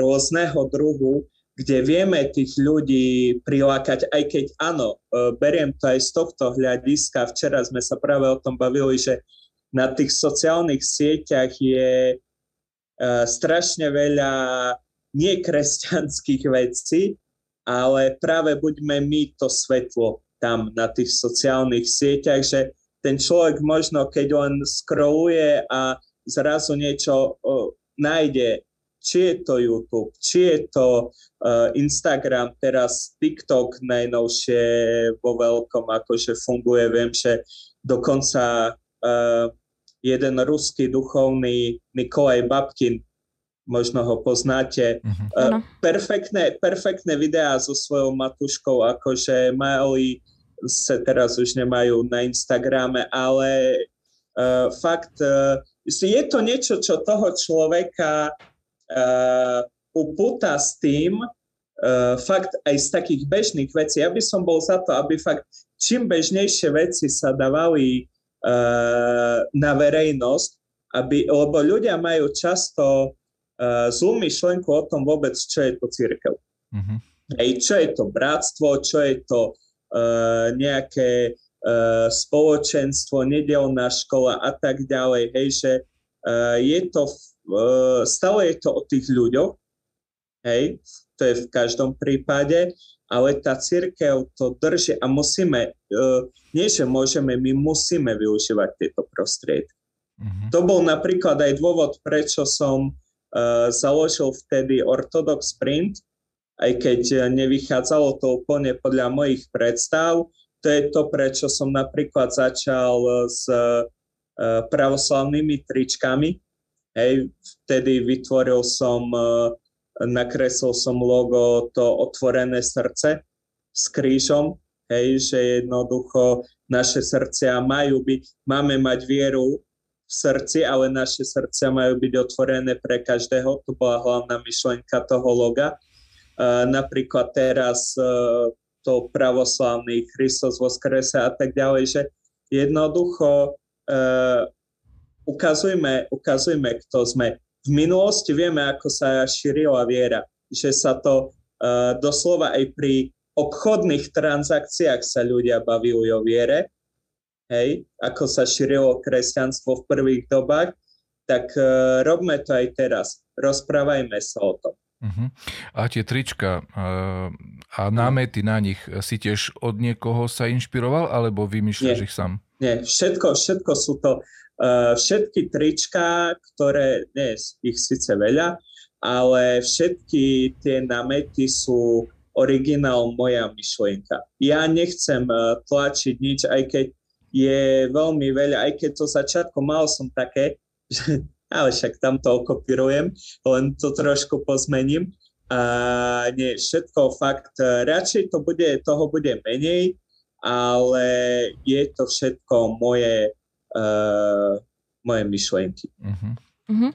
rôzneho druhu, kde vieme tých ľudí prilákať, aj keď áno, beriem to aj z tohto hľadiska. Včera sme sa práve o tom bavili, že na tých sociálnych sieťach je strašne veľa niekresťanských vecí, ale práve buďme my to svetlo tam na tých sociálnych sieťach, že ten človek možno, keď len scrolluje a zrazu niečo o, nájde, či je to YouTube, či je to uh, Instagram, teraz TikTok najnovšie vo veľkom akože funguje. Viem, že dokonca uh, jeden ruský duchovný Nikolaj Babkin, možno ho poznáte, mm-hmm. uh, perfektné, perfektné videá so svojou matuškou, akože mali sa teraz už nemajú na Instagrame, ale uh, fakt, uh, je to niečo, čo toho človeka uh, upúta s tým, uh, fakt aj z takých bežných vecí. Ja by som bol za to, aby fakt čím bežnejšie veci sa dávali uh, na verejnosť, aby, lebo ľudia majú často uh, zlú myšlenku o tom vôbec, čo je to cirkev. Mm-hmm. Hej, čo je to bratstvo, čo je to Uh, nejaké uh, spoločenstvo, nedeľná škola a tak ďalej. Hej, že uh, je to, uh, stále je to o tých ľuďoch, hej, to je v každom prípade, ale tá cirkev to drží a musíme, uh, nie že môžeme, my musíme využívať tieto prostriedky. Mm-hmm. To bol napríklad aj dôvod, prečo som uh, založil vtedy Orthodox Print, aj keď nevychádzalo to úplne podľa mojich predstav. To je to, prečo som napríklad začal s pravoslavnými tričkami. Hej, vtedy vytvoril som, nakreslil som logo, to otvorené srdce s krížom, hej, že jednoducho naše srdcia majú byť, máme mať vieru v srdci, ale naše srdcia majú byť otvorené pre každého. To bola hlavná myšlienka toho loga. Uh, napríklad teraz uh, to pravoslávny Kristus voskrese a tak ďalej, že jednoducho uh, ukazujme, ukazujme, kto sme. V minulosti vieme, ako sa šírila viera, že sa to uh, doslova aj pri obchodných transakciách sa ľudia bavili o viere, hej, ako sa šírilo kresťanstvo v prvých dobách, tak uh, robme to aj teraz. Rozprávajme sa o tom. Uh-huh. A tie trička uh, a námety na nich, si tiež od niekoho sa inšpiroval, alebo vymýšľaš ich sám? Nie, všetko, všetko sú to, uh, všetky trička, ktoré, nie, ich síce veľa, ale všetky tie námety sú originál, moja myšlienka. Ja nechcem tlačiť nič, aj keď je veľmi veľa, aj keď to začiatko mal som také, že, ale však tam to okopírujem, len to trošku pozmením. A nie, všetko fakt, radšej to bude, toho bude menej, ale je to všetko moje, uh, moje myšlienky. Uh-huh. Uh-huh.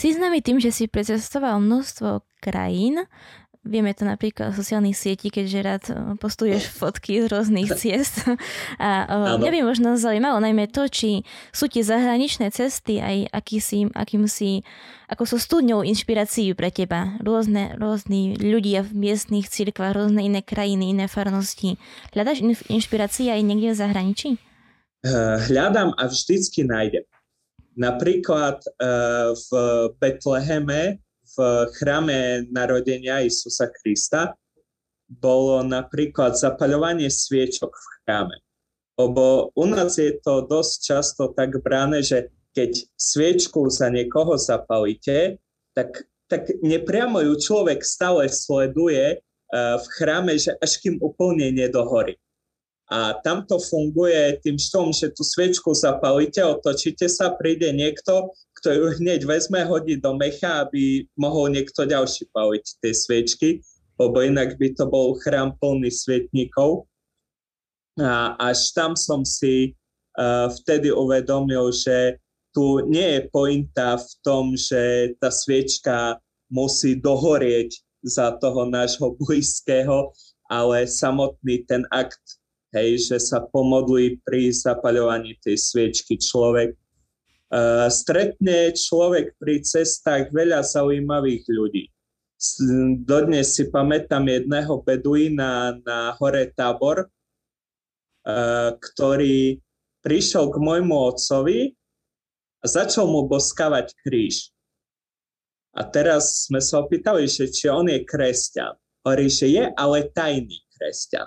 Si známy tým, že si precestoval množstvo krajín. Vieme to napríklad v sociálnych sietí, keďže rád postuješ fotky z rôznych ciest. A mňa by možno zaujímalo najmä to, či sú tie zahraničné cesty aj aký si, akým si, ako sú studňou inšpirácií pre teba. Rôzne, rôzni ľudia v miestnych cirkvách, rôzne iné krajiny, iné farnosti. Hľadaš inšpirácii aj niekde v zahraničí? Hľadám a vždycky nájdem. Napríklad v Betleheme, v chráme narodenia Isusa Krista bolo napríklad zapaľovanie sviečok v chráme. Lebo u nás je to dosť často tak brané, že keď sviečku za niekoho zapalíte, tak, tak nepriamo ju človek stále sleduje uh, v chráme, že až kým úplne nedohorí. A tam to funguje tým štom, že tú sviečku zapalíte, otočíte sa, príde niekto, kto ju hneď vezme, hodí do mecha, aby mohol niekto ďalší paliť tie sviečky, lebo inak by to bol chrám plný svietnikov. A až tam som si uh, vtedy uvedomil, že tu nie je pointa v tom, že tá sviečka musí dohorieť za toho nášho blízkeho, ale samotný ten akt, hej, že sa pomodlí pri zapaľovaní tej sviečky človek. Uh, stretne človek pri cestách veľa zaujímavých ľudí. Dodnes si pamätám jedného beduína na hore Tábor, uh, ktorý prišiel k môjmu otcovi a začal mu boskávať kríž. A teraz sme sa opýtali, že či on je kresťan. Hovorí, že je, ale tajný kresťan.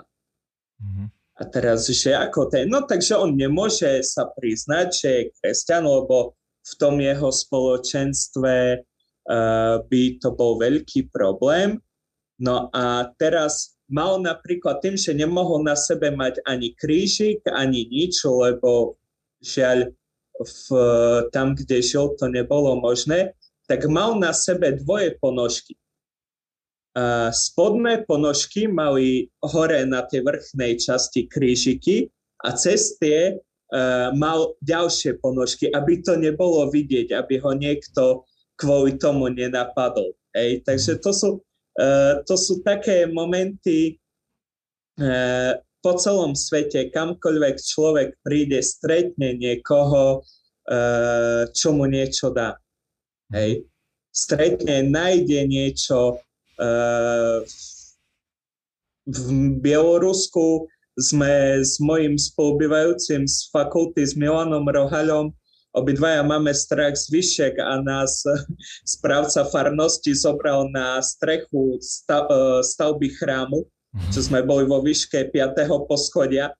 Mm-hmm. A teraz, že ako to je? No takže on nemôže sa priznať, že je kresťan, lebo v tom jeho spoločenstve uh, by to bol veľký problém. No a teraz mal napríklad tým, že nemohol na sebe mať ani krížik, ani nič, lebo žiaľ v, tam, kde žil, to nebolo možné, tak mal na sebe dvoje ponožky. Uh, spodné ponožky mali hore na tej vrchnej časti krížiky a cez tie uh, mal ďalšie ponožky, aby to nebolo vidieť, aby ho niekto kvôli tomu nenapadol. Ej? Takže to sú, uh, to sú také momenty uh, po celom svete, kamkoľvek človek príde, stretne niekoho, uh, čo mu niečo dá. Ej? Stretne, nájde niečo. Uh, v Bielorusku sme s mojím spolubývajúcim z fakulty s Milanom Rohaľom, obidvaja máme strach z výšek a nás správca farnosti zobral na strechu stav, stavby chrámu, čo sme boli vo výške piateho poschodia.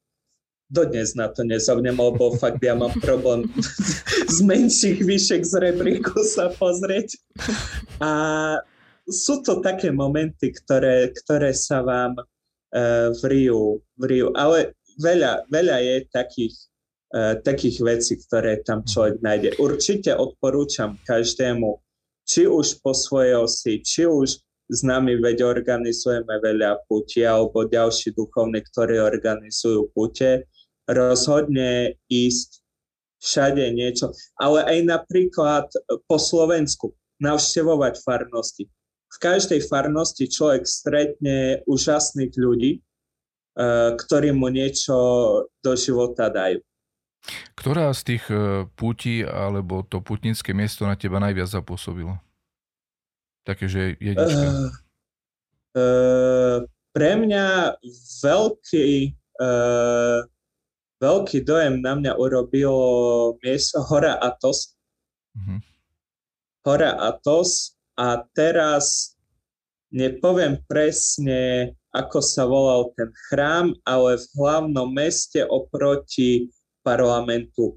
Dodnes na to nezovnem, lebo fakt ja mám problém z menších výšek z rebríku sa pozrieť. A sú to také momenty, ktoré, ktoré sa vám uh, vrijú, vrijú. Ale veľa, veľa je takých takých vecí, ktoré tam človek nájde. Určite odporúčam každému, či už po svojej osi, či už s nami veď organizujeme veľa púti alebo ďalší duchovní, ktorí organizujú púte, rozhodne ísť všade niečo, ale aj napríklad po Slovensku navštevovať farnosti. V každej farnosti človek stretne úžasných ľudí, ktorí mu niečo do života dajú. Ktorá z tých púti alebo to putnícke miesto na teba najviac zapôsobilo? Takže jednička. Uh, uh, pre mňa veľký, uh, veľký dojem na mňa urobilo miesto Hora Atos. Uh-huh. Hora Atos a teraz nepoviem presne, ako sa volal ten chrám, ale v hlavnom meste oproti parlamentu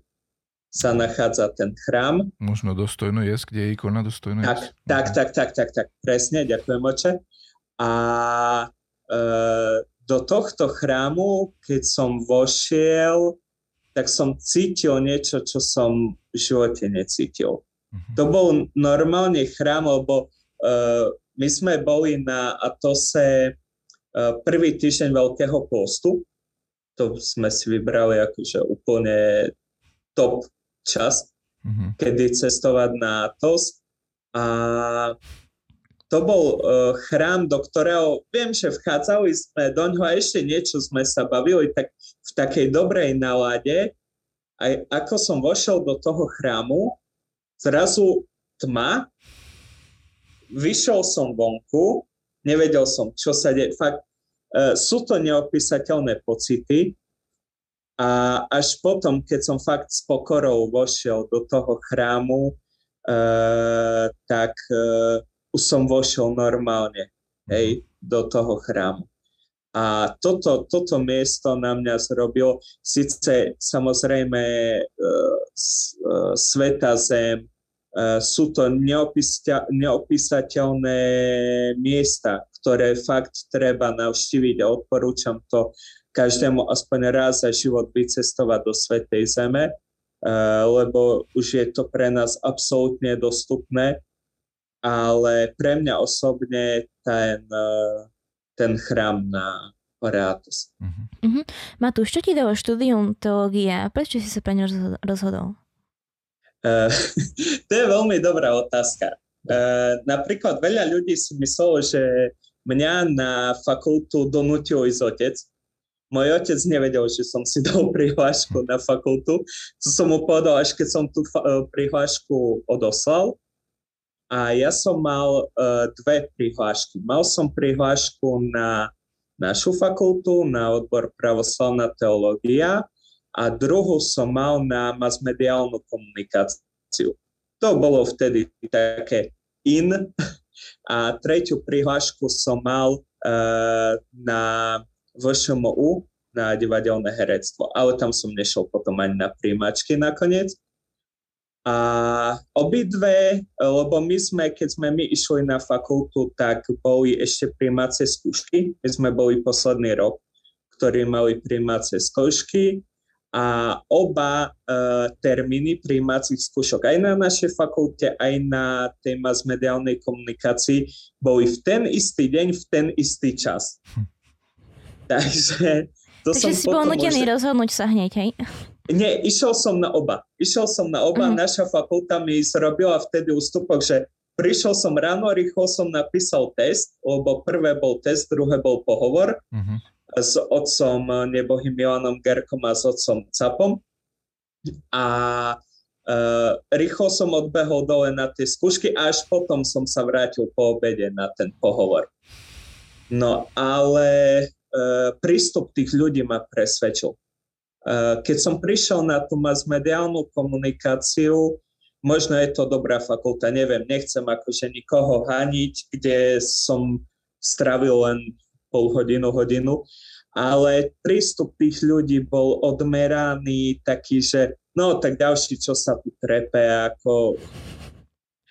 sa nachádza ten chrám. Možno Dostojno jesť, kde je ikona Dostojno jesť. Tak, okay. tak, tak, tak, tak, presne, ďakujem oče. A e, do tohto chrámu, keď som vošiel, tak som cítil niečo, čo som v živote necítil. Uh-huh. To bol normálne chrám, lebo e, my sme boli na Atose e, prvý týždeň Veľkého postu. To sme si vybrali akože úplne top čas, mm-hmm. kedy cestovať na Atos. A to bol uh, chrám, do ktorého viem, že vchádzali sme do ňoho a ešte niečo sme sa bavili tak v takej dobrej nálade. Aj ako som vošiel do toho chrámu, zrazu tma, vyšiel som vonku, nevedel som, čo sa deje. Fakt, sú to neopísateľné pocity a až potom, keď som fakt s pokorou vošiel do toho chrámu, uh, tak uh, už som vošiel normálne, hej, do toho chrámu. A toto, toto miesto na mňa zrobilo, síce samozrejme uh, s, uh, Sveta Zem, uh, sú to neopísa- neopísateľné miesta, ktoré fakt treba navštíviť a odporúčam to každému aspoň raz za život vycestovať do Svätej Zeme, lebo už je to pre nás absolútne dostupné, ale pre mňa osobne ten, ten chrám na Hora Atos. Uh-huh. Uh-huh. Matúš, čo ti dalo štúdium teológie a prečo si sa preň rozhodol? Uh, to je veľmi dobrá otázka. Uh, napríklad veľa ľudí si myslelo, že mňa na fakultu donútil ísť otec. Môj otec nevedel, že som si dal prihlášku na fakultu. To som mu povedal, až keď som tú fa- prihlášku odoslal. A ja som mal uh, dve prihlášky. Mal som prihlášku na našu fakultu, na odbor pravoslavná teológia a druhú som mal na masmediálnu komunikáciu. To bolo vtedy také in. A tretiu prihlášku som mal uh, na VŠMU, na divadelné herectvo, ale tam som nešiel potom ani na príjmačky nakoniec. A obidve, lebo my sme, keď sme my išli na fakultu, tak boli ešte príjmacie skúšky. My sme boli posledný rok, ktorí mali príjmacie skúšky a oba uh, termíny príjmacích skúšok aj na našej fakulte, aj na téma z mediálnej komunikácii boli v ten istý deň, v ten istý čas. Takže to Takže som si bol nutený možda... rozhodnúť sa hneď, hej? Nie, išiel som na oba. Išiel som na oba, uh-huh. Naša fakulta mi zrobila vtedy ústupok, že prišiel som ráno, rýchlo som napísal test, lebo prvé bol test, druhé bol pohovor. Uh-huh. S otcom nebohým Milanom Gerkom a s otcom Capom. A e, rýchlo som odbehol dole na tie skúšky a až potom som sa vrátil po obede na ten pohovor. No ale e, prístup tých ľudí ma presvedčil. E, keď som prišiel na tú masmediálnu komunikáciu, možno je to dobrá fakulta, neviem, nechcem akože nikoho haniť, kde som strávil len pol hodinu, hodinu, ale prístup tých ľudí bol odmeraný taký, že no tak ďalší, čo sa tu trepe, ako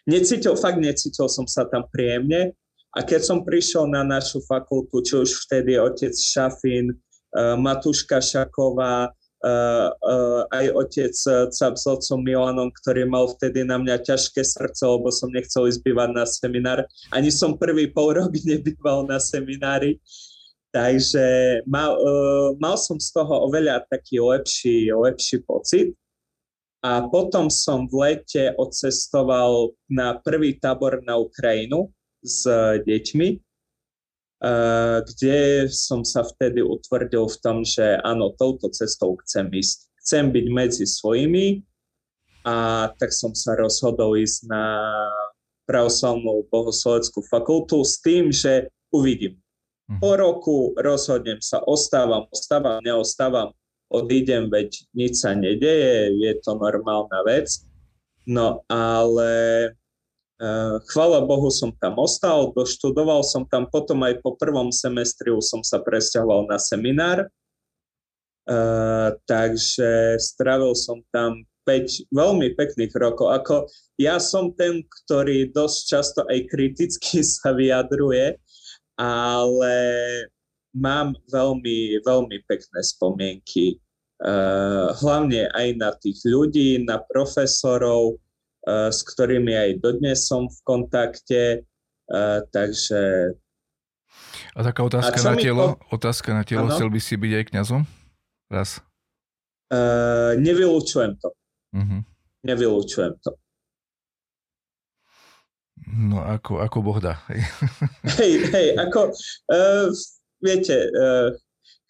necítil, fakt necítil som sa tam príjemne a keď som prišiel na našu fakultu, čo už vtedy otec Šafín, Matúška Šaková, Uh, uh, aj otec uh, capsovcom Milanom, ktorý mal vtedy na mňa ťažké srdce, lebo som nechcel ísť bývať na seminár. Ani som prvý pol rok nebýval na seminári, takže mal, uh, mal som z toho oveľa taký lepší, lepší pocit. A potom som v lete odcestoval na prvý tábor na Ukrajinu s uh, deťmi, Uh, kde som sa vtedy utvrdil v tom, že áno, touto cestou chcem ísť. Chcem byť medzi svojimi, a tak som sa rozhodol ísť na pravoslavnú bohosloveckú fakultu s tým, že uvidím. Po roku rozhodnem sa, ostávam, ostávam, neostávam, odídem, veď nič sa nedeje, je to normálna vec. No ale... Chvála Bohu som tam ostal, doštudoval som tam, potom aj po prvom semestri som sa presťahoval na seminár, uh, takže strávil som tam päť veľmi pekných rokov. Ako ja som ten, ktorý dosť často aj kriticky sa vyjadruje, ale mám veľmi, veľmi pekné spomienky, uh, hlavne aj na tých ľudí, na profesorov, s ktorými aj dodnes som v kontakte, takže... A taká otázka a na telo, po... otázka na telo, chcel by si byť aj kňazom? Raz. Uh, nevylučujem to. Uh-huh. Nevylučujem to. No ako, ako Boh dá. Hej, hej, ako, uh, viete, uh,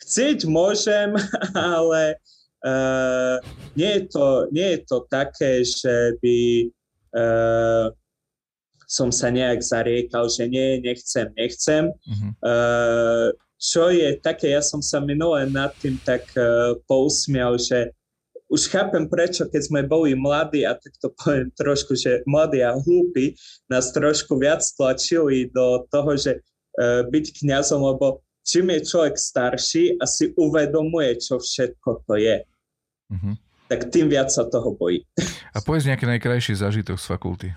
chcieť môžem, ale... Uh, nie, je to, nie je to také, že by uh, som sa nejak zariekal, že nie, nechcem, nechcem. Uh-huh. Uh, čo je také, ja som sa minule nad tým tak uh, pousmial, že už chápem prečo, keď sme boli mladí, a tak to poviem trošku, že mladí a hlúpi nás trošku viac tlačili do toho, že uh, byť kňazom, lebo čím je človek starší a si uvedomuje, čo všetko to je. Uh-huh. Tak tým viac sa toho bojí. A povedz nejaký najkrajší zážitok z fakulty.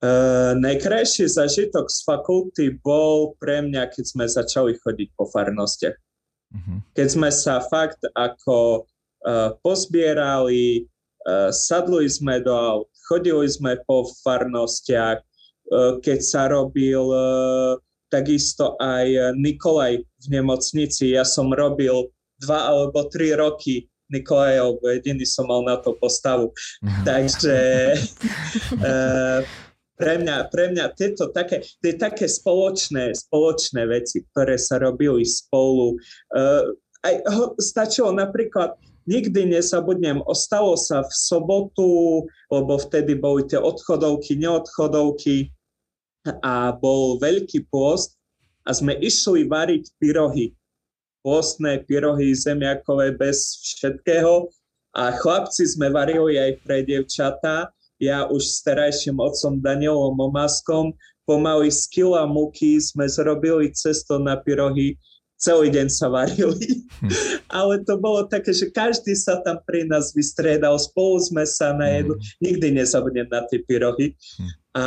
Uh, najkrajší zážitok z fakulty bol pre mňa, keď sme začali chodiť po farnostiach. Uh-huh. Keď sme sa fakt ako uh, pozbierali, uh, sadli sme do aut, chodili sme po farnostiach, uh, keď sa robil uh, takisto aj Nikolaj v nemocnici. Ja som robil dva alebo tri roky Nikolajov, jediný som mal na to postavu. Mm. Takže uh, pre, mňa, pre mňa tieto také, tie také spoločné, spoločné veci, ktoré sa robili spolu. Uh, aj, ho, stačilo napríklad, nikdy nezabudnem, ostalo sa v sobotu, lebo vtedy boli tie odchodovky, neodchodovky, a bol veľký pôst a sme išli variť pyrohy. Pôstne pyrohy zemiakové bez všetkého, a chlapci sme varili aj pre dievčatá. Ja už s terajším otcom Danielom Omaskom pomaly z kila múky sme zrobili cesto na pyrohy. Celý deň sa varili. Hm. Ale to bolo také, že každý sa tam pri nás vystriedal, spolu sme sa najedli. Hm. Nikdy nezabudnem na tie pyrohy. Hm. A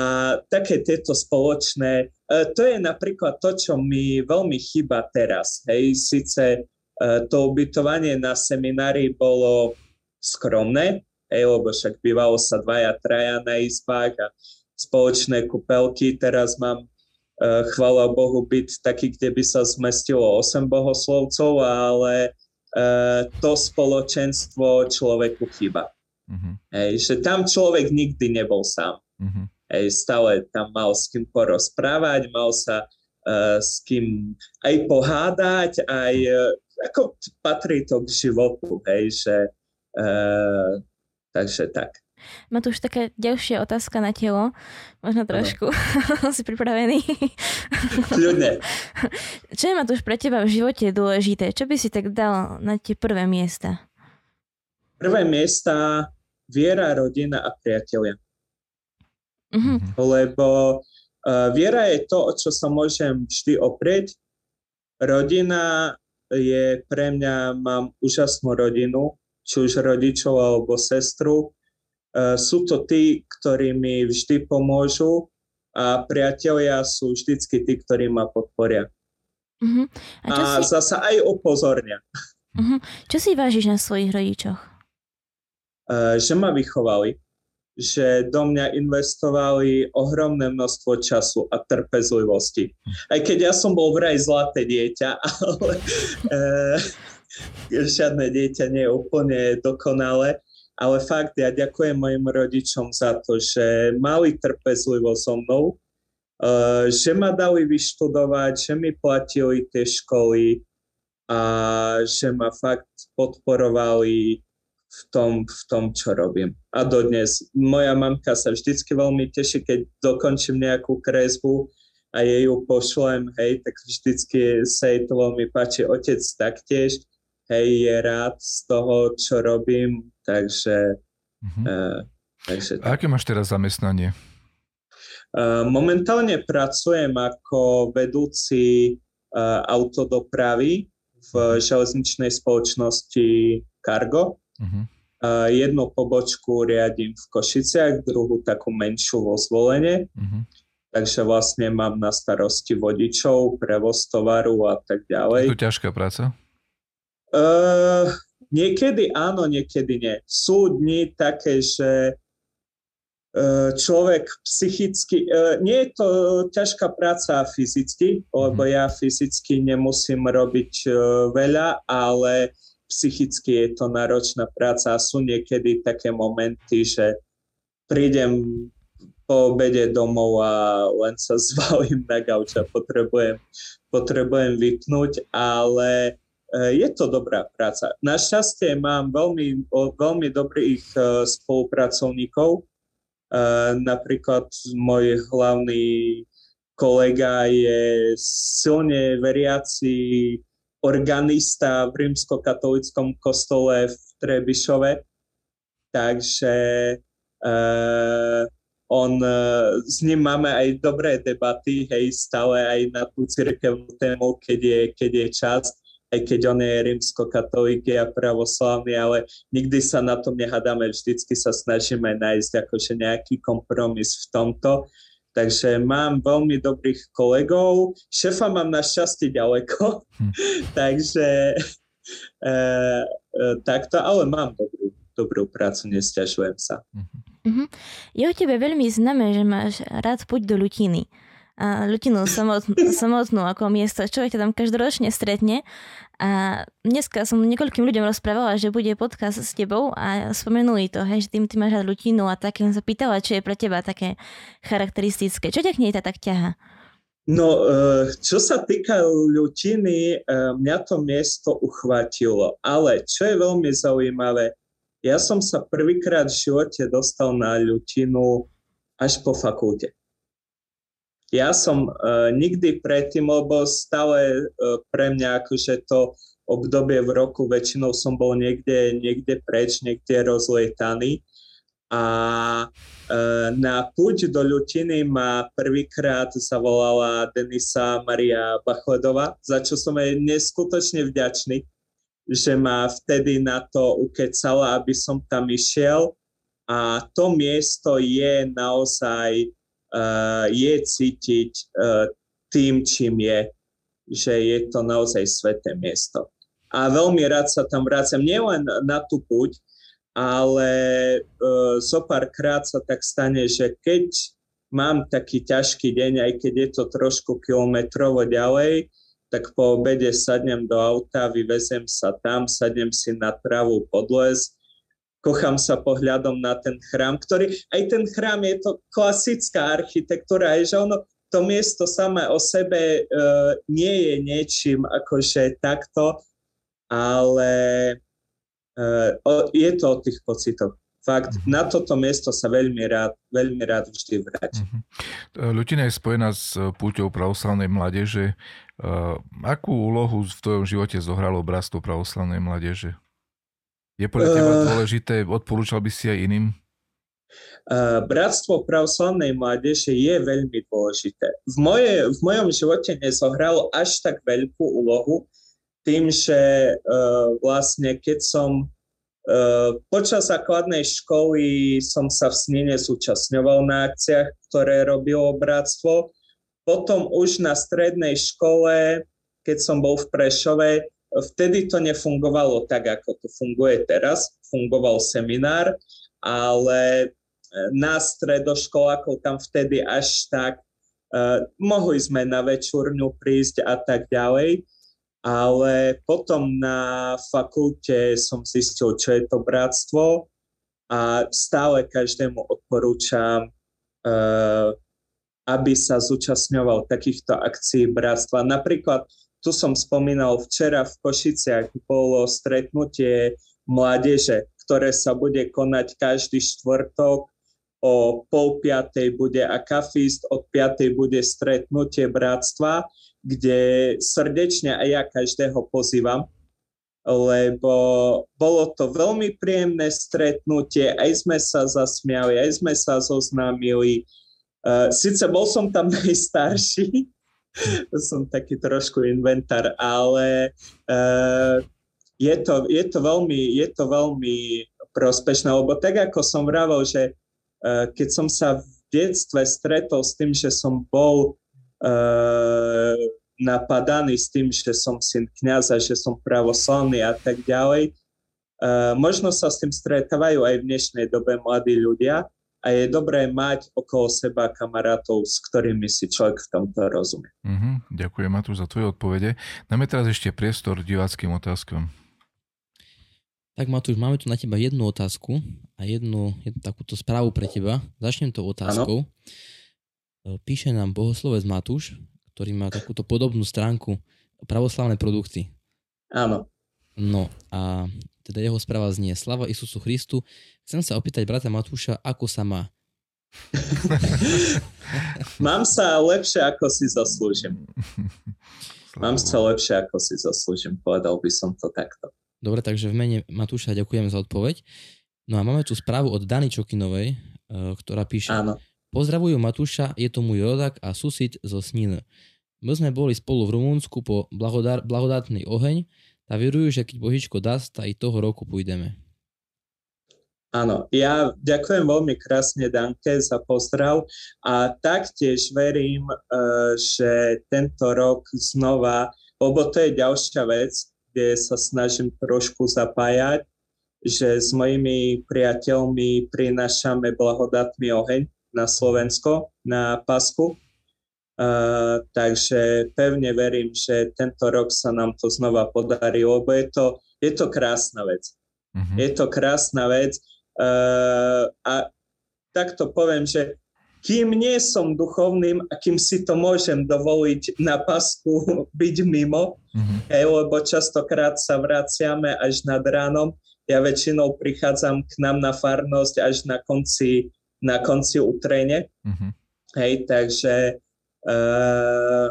také tieto spoločné, to je napríklad to, čo mi veľmi chýba teraz. Hej, síce to ubytovanie na seminári bolo skromné, hej, lebo však bývalo sa dvaja, traja na izbách a spoločné kúpelky. Teraz mám, chvála Bohu, byt taký, kde by sa zmestilo osem bohoslovcov, ale to spoločenstvo človeku chýba. Mm-hmm. Hej, že tam človek nikdy nebol sám. Mm-hmm. Aj stále tam mal s kým porozprávať, mal sa uh, s kým aj pohádať, aj uh, ako patrí to k životu, hej, že uh, takže tak. Matúš, taká ďalšia otázka na telo, možno trošku, ano. Si pripravený? Ľudne. Čo je, Matúš, pre teba v živote dôležité? Čo by si tak dal na tie prvé miesta? Prvé miesta viera, rodina a priatelia. Mm-hmm. Lebo uh, viera je to, o čo sa môžem vždy oprieť. Rodina je pre mňa, mám úžasnú rodinu, či už rodičov alebo sestru. Uh, sú to tí, ktorí mi vždy pomôžu, a priatelia sú vždycky tí, ktorí ma podporia. Mm-hmm. A, a si... zasa aj upozornia. Uh-huh. Čo si vážiš na svojich rodičoch? Uh, že ma vychovali. Že do mňa investovali ohromné množstvo času a trpezlivosti. Aj keď ja som bol vraj zlaté dieťa, ale e, žiadne dieťa nie je úplne dokonalé. Ale fakt, ja ďakujem mojim rodičom za to, že mali trpezlivosť so mnou, e, že ma dali vyštudovať, že mi platili tie školy a že ma fakt podporovali v tom, v tom, čo robím. A dodnes. Moja mamka sa vždycky veľmi teší, keď dokončím nejakú kresbu a jej ju pošlem, hej, tak vždycky sa jej to veľmi páči. Otec taktiež, hej, je rád z toho, čo robím, takže... Uh-huh. Uh, takže a aké máš teraz zamestnanie? Uh, momentálne pracujem ako vedúci uh, autodopravy v železničnej spoločnosti Cargo. Uh-huh. Uh, jednu pobočku riadím v Košiciach, druhú takú menšiu vo Zvolene. Uh-huh. Takže vlastne mám na starosti vodičov, prevoz tovaru a tak ďalej. Je to ťažká práca? Uh, niekedy áno, niekedy nie. Sú dni také, že uh, človek psychicky... Uh, nie je to ťažká práca fyzicky, uh-huh. lebo ja fyzicky nemusím robiť uh, veľa, ale... psychicky je to náročná práca a sú niekedy také momenty, že prídem po obede domov a len sa zvalím na gauč a potrebujem, potrebujem vypnúť, ale je to dobrá práca. Našťastie mám veľmi, veľmi dobrých spolupracovníkov. Napríklad môj hlavný kolega je silne veriaci organista v rímskokatolíckom kostole v Trebišove, takže e, on, e, s ním máme aj dobré debaty, hej, stále aj na tú cirkevnú tému, keď je, keď je čas, aj keď on je rímskokatolík a pravoslavný, ale nikdy sa na tom nehadáme, vždycky sa snažíme nájsť akože nejaký kompromis v tomto. Takže mám veľmi dobrých kolegov, šéfa mám našťastie ďaleko, hm. takže e, e, takto, ale mám dobrú, dobrú prácu, nesťažujem sa. Mhm. Je o tebe veľmi známe, že máš rád poď do Ľutiny. A Ľutinu samotnú, samotnú ako miesto. Človek ťa tam každoročne stretne a dneska som niekoľkým ľuďom rozprávala, že bude podcast s tebou a spomenuli to, hej, že tým ty máš rád Ľutinu a tak som sa pýtala, čo je pre teba také charakteristické. Čo ťa k nej tá tak ťaha? No, čo sa týka Ľutiny, mňa to miesto uchvátilo, ale čo je veľmi zaujímavé, ja som sa prvýkrát v živote dostal na Ľutinu až po fakulte. Ja som uh, nikdy predtým, lebo stále uh, pre mňa akože to obdobie v roku, väčšinou som bol niekde, niekde preč, niekde rozlietaný. A uh, na púť do Ľutiny ma prvýkrát zavolala Denisa Maria Bachledová, za čo som jej neskutočne vďačný, že ma vtedy na to ukecala, aby som tam išiel. A to miesto je naozaj... Uh, je cítiť uh, tým, čím je, že je to naozaj sveté miesto. A veľmi rád sa tam vracam, nielen na tú púť, ale uh, zo pár krát sa tak stane, že keď mám taký ťažký deň, aj keď je to trošku kilometrovo ďalej, tak po obede sadnem do auta, vyvezem sa tam, sadnem si na travú pod les, kochám sa pohľadom na ten chrám, ktorý, aj ten chrám je to klasická architektúra, je, že ono, to miesto samé o sebe e, nie je niečím akože takto, ale e, o, je to o tých pocitoch. Fakt, uh-huh. na toto miesto sa veľmi rád, veľmi rád vždy vrátim. Uh-huh. Ľutina je spojená s púťou pravoslavnej mládeže. Uh, akú úlohu v tvojom živote zohralo bratstvo pravoslavnej mládeže? Je podľa teba dôležité, odporúčal by si aj iným? Uh, bratstvo pravoslavnej mládeže je veľmi dôležité. V, moje, v mojom živote nezohralo až tak veľkú úlohu, tým, že uh, vlastne keď som uh, počas základnej školy som sa v Snine zúčastňoval na akciách, ktoré robilo bratstvo. Potom už na strednej škole, keď som bol v Prešove, Vtedy to nefungovalo tak, ako to funguje teraz. Fungoval seminár, ale nás stredoškolákov tam vtedy až tak, eh, mohli sme na večúrňu prísť a tak ďalej, ale potom na fakulte som zistil, čo je to bratstvo a stále každému odporúčam, eh, aby sa zúčastňoval takýchto akcií bratstva. Napríklad tu som spomínal včera v Košiciach bolo stretnutie mládeže, ktoré sa bude konať každý štvrtok. O pol piatej bude akafist, od piatej bude stretnutie bratstva, kde srdečne aj ja každého pozývam, lebo bolo to veľmi príjemné stretnutie, aj sme sa zasmiali, aj sme sa zoznámili. Sice bol som tam najstarší, som taký trošku inventár, ale uh, je, to, je, to veľmi, je to veľmi prospešné, lebo tak ako som vravel, že uh, keď som sa v detstve stretol s tým, že som bol uh, napadaný s tým, že som syn kňaza, že som pravoslavný a tak ďalej, uh, možno sa s tým stretávajú aj v dnešnej dobe mladí ľudia a je dobré mať okolo seba kamarátov, s ktorými si človek v tomto rozumie. Uh-huh. Ďakujem, Matúš, za tvoje odpovede. Dáme teraz ešte priestor diváckym otázkom. Tak, Matúš, máme tu na teba jednu otázku a jednu, jednu takúto správu pre teba. Začnem tou otázkou. Ano. Píše nám bohoslovec Matúš, ktorý má takúto podobnú stránku Pravoslavné produkty. Áno. No a teda jeho správa znie: Slava Isusu Christu. Chcem sa opýtať brata Matúša, ako sa má? Mám sa lepšie, ako si zaslúžim. Mám sa lepšie, ako si zaslúžim. Povedal by som to takto. Dobre, takže v mene Matúša ďakujem za odpoveď. No a máme tu správu od Dany Čokinovej, ktorá píše: Áno. Pozdravujú Matúša, je to môj rodák a sused zo Sniny. My sme boli spolu v Rumunsku po blahodár, blahodátny oheň. A verujú, že keď Božičko dá, aj toho roku pôjdeme. Áno, ja ďakujem veľmi krásne Danke za pozdrav a taktiež verím, že tento rok znova, lebo to je ďalšia vec, kde sa snažím trošku zapájať, že s mojimi priateľmi prinášame blahodatný oheň na Slovensko, na Pasku. Uh, takže pevne verím, že tento rok sa nám to znova podarí, lebo je to, je to krásna vec. Mm-hmm. Je to krásna vec uh, a takto poviem, že kým nie som duchovným a kým si to môžem dovoliť na Pasku byť mimo, mm-hmm. hej, lebo častokrát sa vraciame až nad ránom, ja väčšinou prichádzam k nám na farnosť až na konci, na konci utrene, mm-hmm. hej, takže Uh,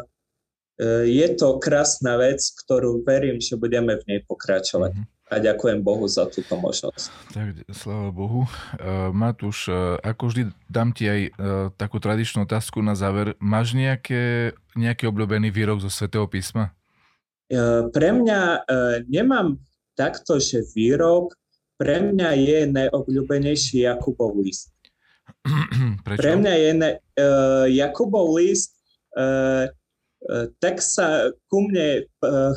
je to krásna vec, ktorú verím, že budeme v nej pokračovať. Mm-hmm. A ďakujem Bohu za túto možnosť. Tak, sláva Bohu. Uh, Matúš, uh, ako vždy dám ti aj uh, takú tradičnú otázku na záver. Máš nejaké, nejaký obľúbený výrok zo Svätého písma? Uh, pre mňa uh, nemám takto, že výrok. Pre mňa je najobľúbenejší Jakubov list. Prečo? Pre mňa je ne, uh, Jakubov list Uh, uh, tak sa ku mne uh,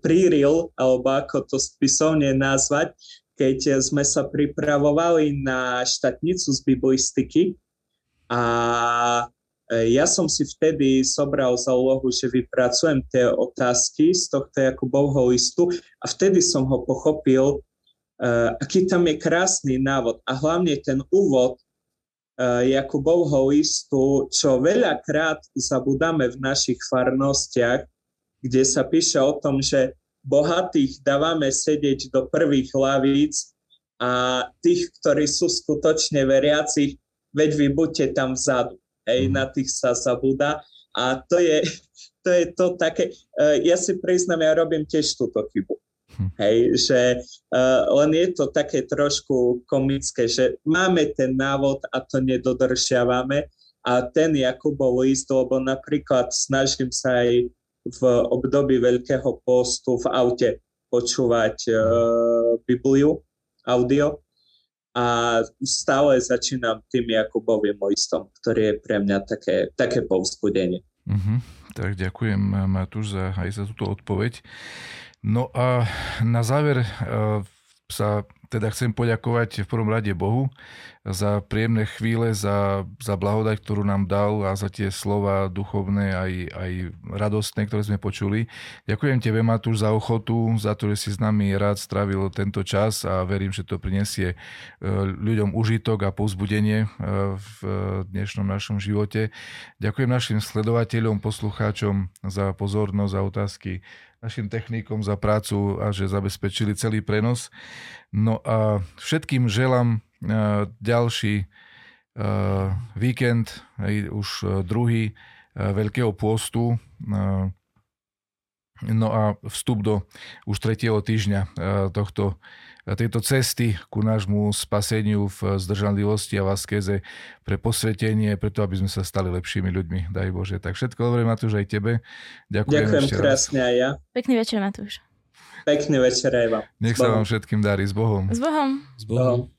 príril, alebo ako to spisovne nazvať, keď sme sa pripravovali na štátnicu z biblistiky a ja som si vtedy sobral za úlohu, že vypracujem tie otázky z tohto Jakubovho listu a vtedy som ho pochopil, uh, aký tam je krásny návod a hlavne ten úvod Jakubovho listu, čo veľakrát zabudáme v našich farnostiach, kde sa píše o tom, že bohatých dávame sedieť do prvých lavíc a tých, ktorí sú skutočne veriacich, veď vy buďte tam vzadu. Hej, na tých sa zabudá. A to je to, je to také, ja si priznám, ja robím tiež túto chybu. Hej, že uh, len je to také trošku komické, že máme ten návod a to nedodržiavame a ten Jakubov list, lebo napríklad snažím sa aj v období Veľkého postu v aute počúvať uh, Bibliu, audio a stále začínam tým Jakubovým listom, ktorý je pre mňa také, také povzbudenie. Mm-hmm. Tak ďakujem, Matúš, za, aj za túto odpoveď. No a na záver sa teda chcem poďakovať v prvom rade Bohu za príjemné chvíle, za, za blahodať, ktorú nám dal a za tie slova duchovné aj, aj radostné, ktoré sme počuli. Ďakujem tebe, Matúš, za ochotu, za to, že si s nami rád strávil tento čas a verím, že to prinesie ľuďom užitok a povzbudenie v dnešnom našom živote. Ďakujem našim sledovateľom, poslucháčom za pozornosť, za otázky, našim technikom za prácu a že zabezpečili celý prenos. No a všetkým želám ďalší víkend, už druhý Veľkého pôstu, no a vstup do už tretieho týždňa tohto, tejto cesty ku nášmu spaseniu v zdržanlivosti a v askéze pre posvetenie, preto aby sme sa stali lepšími ľuďmi, daj Bože. Tak všetko dobre, Matúš, aj tebe. Ďakujem, Ďakujem krásne aj ja. Pekný večer, Matúš. Pekný večer aj vám. Nech sa vám všetkým darí. S Bohom. S Bohom. S Bohom.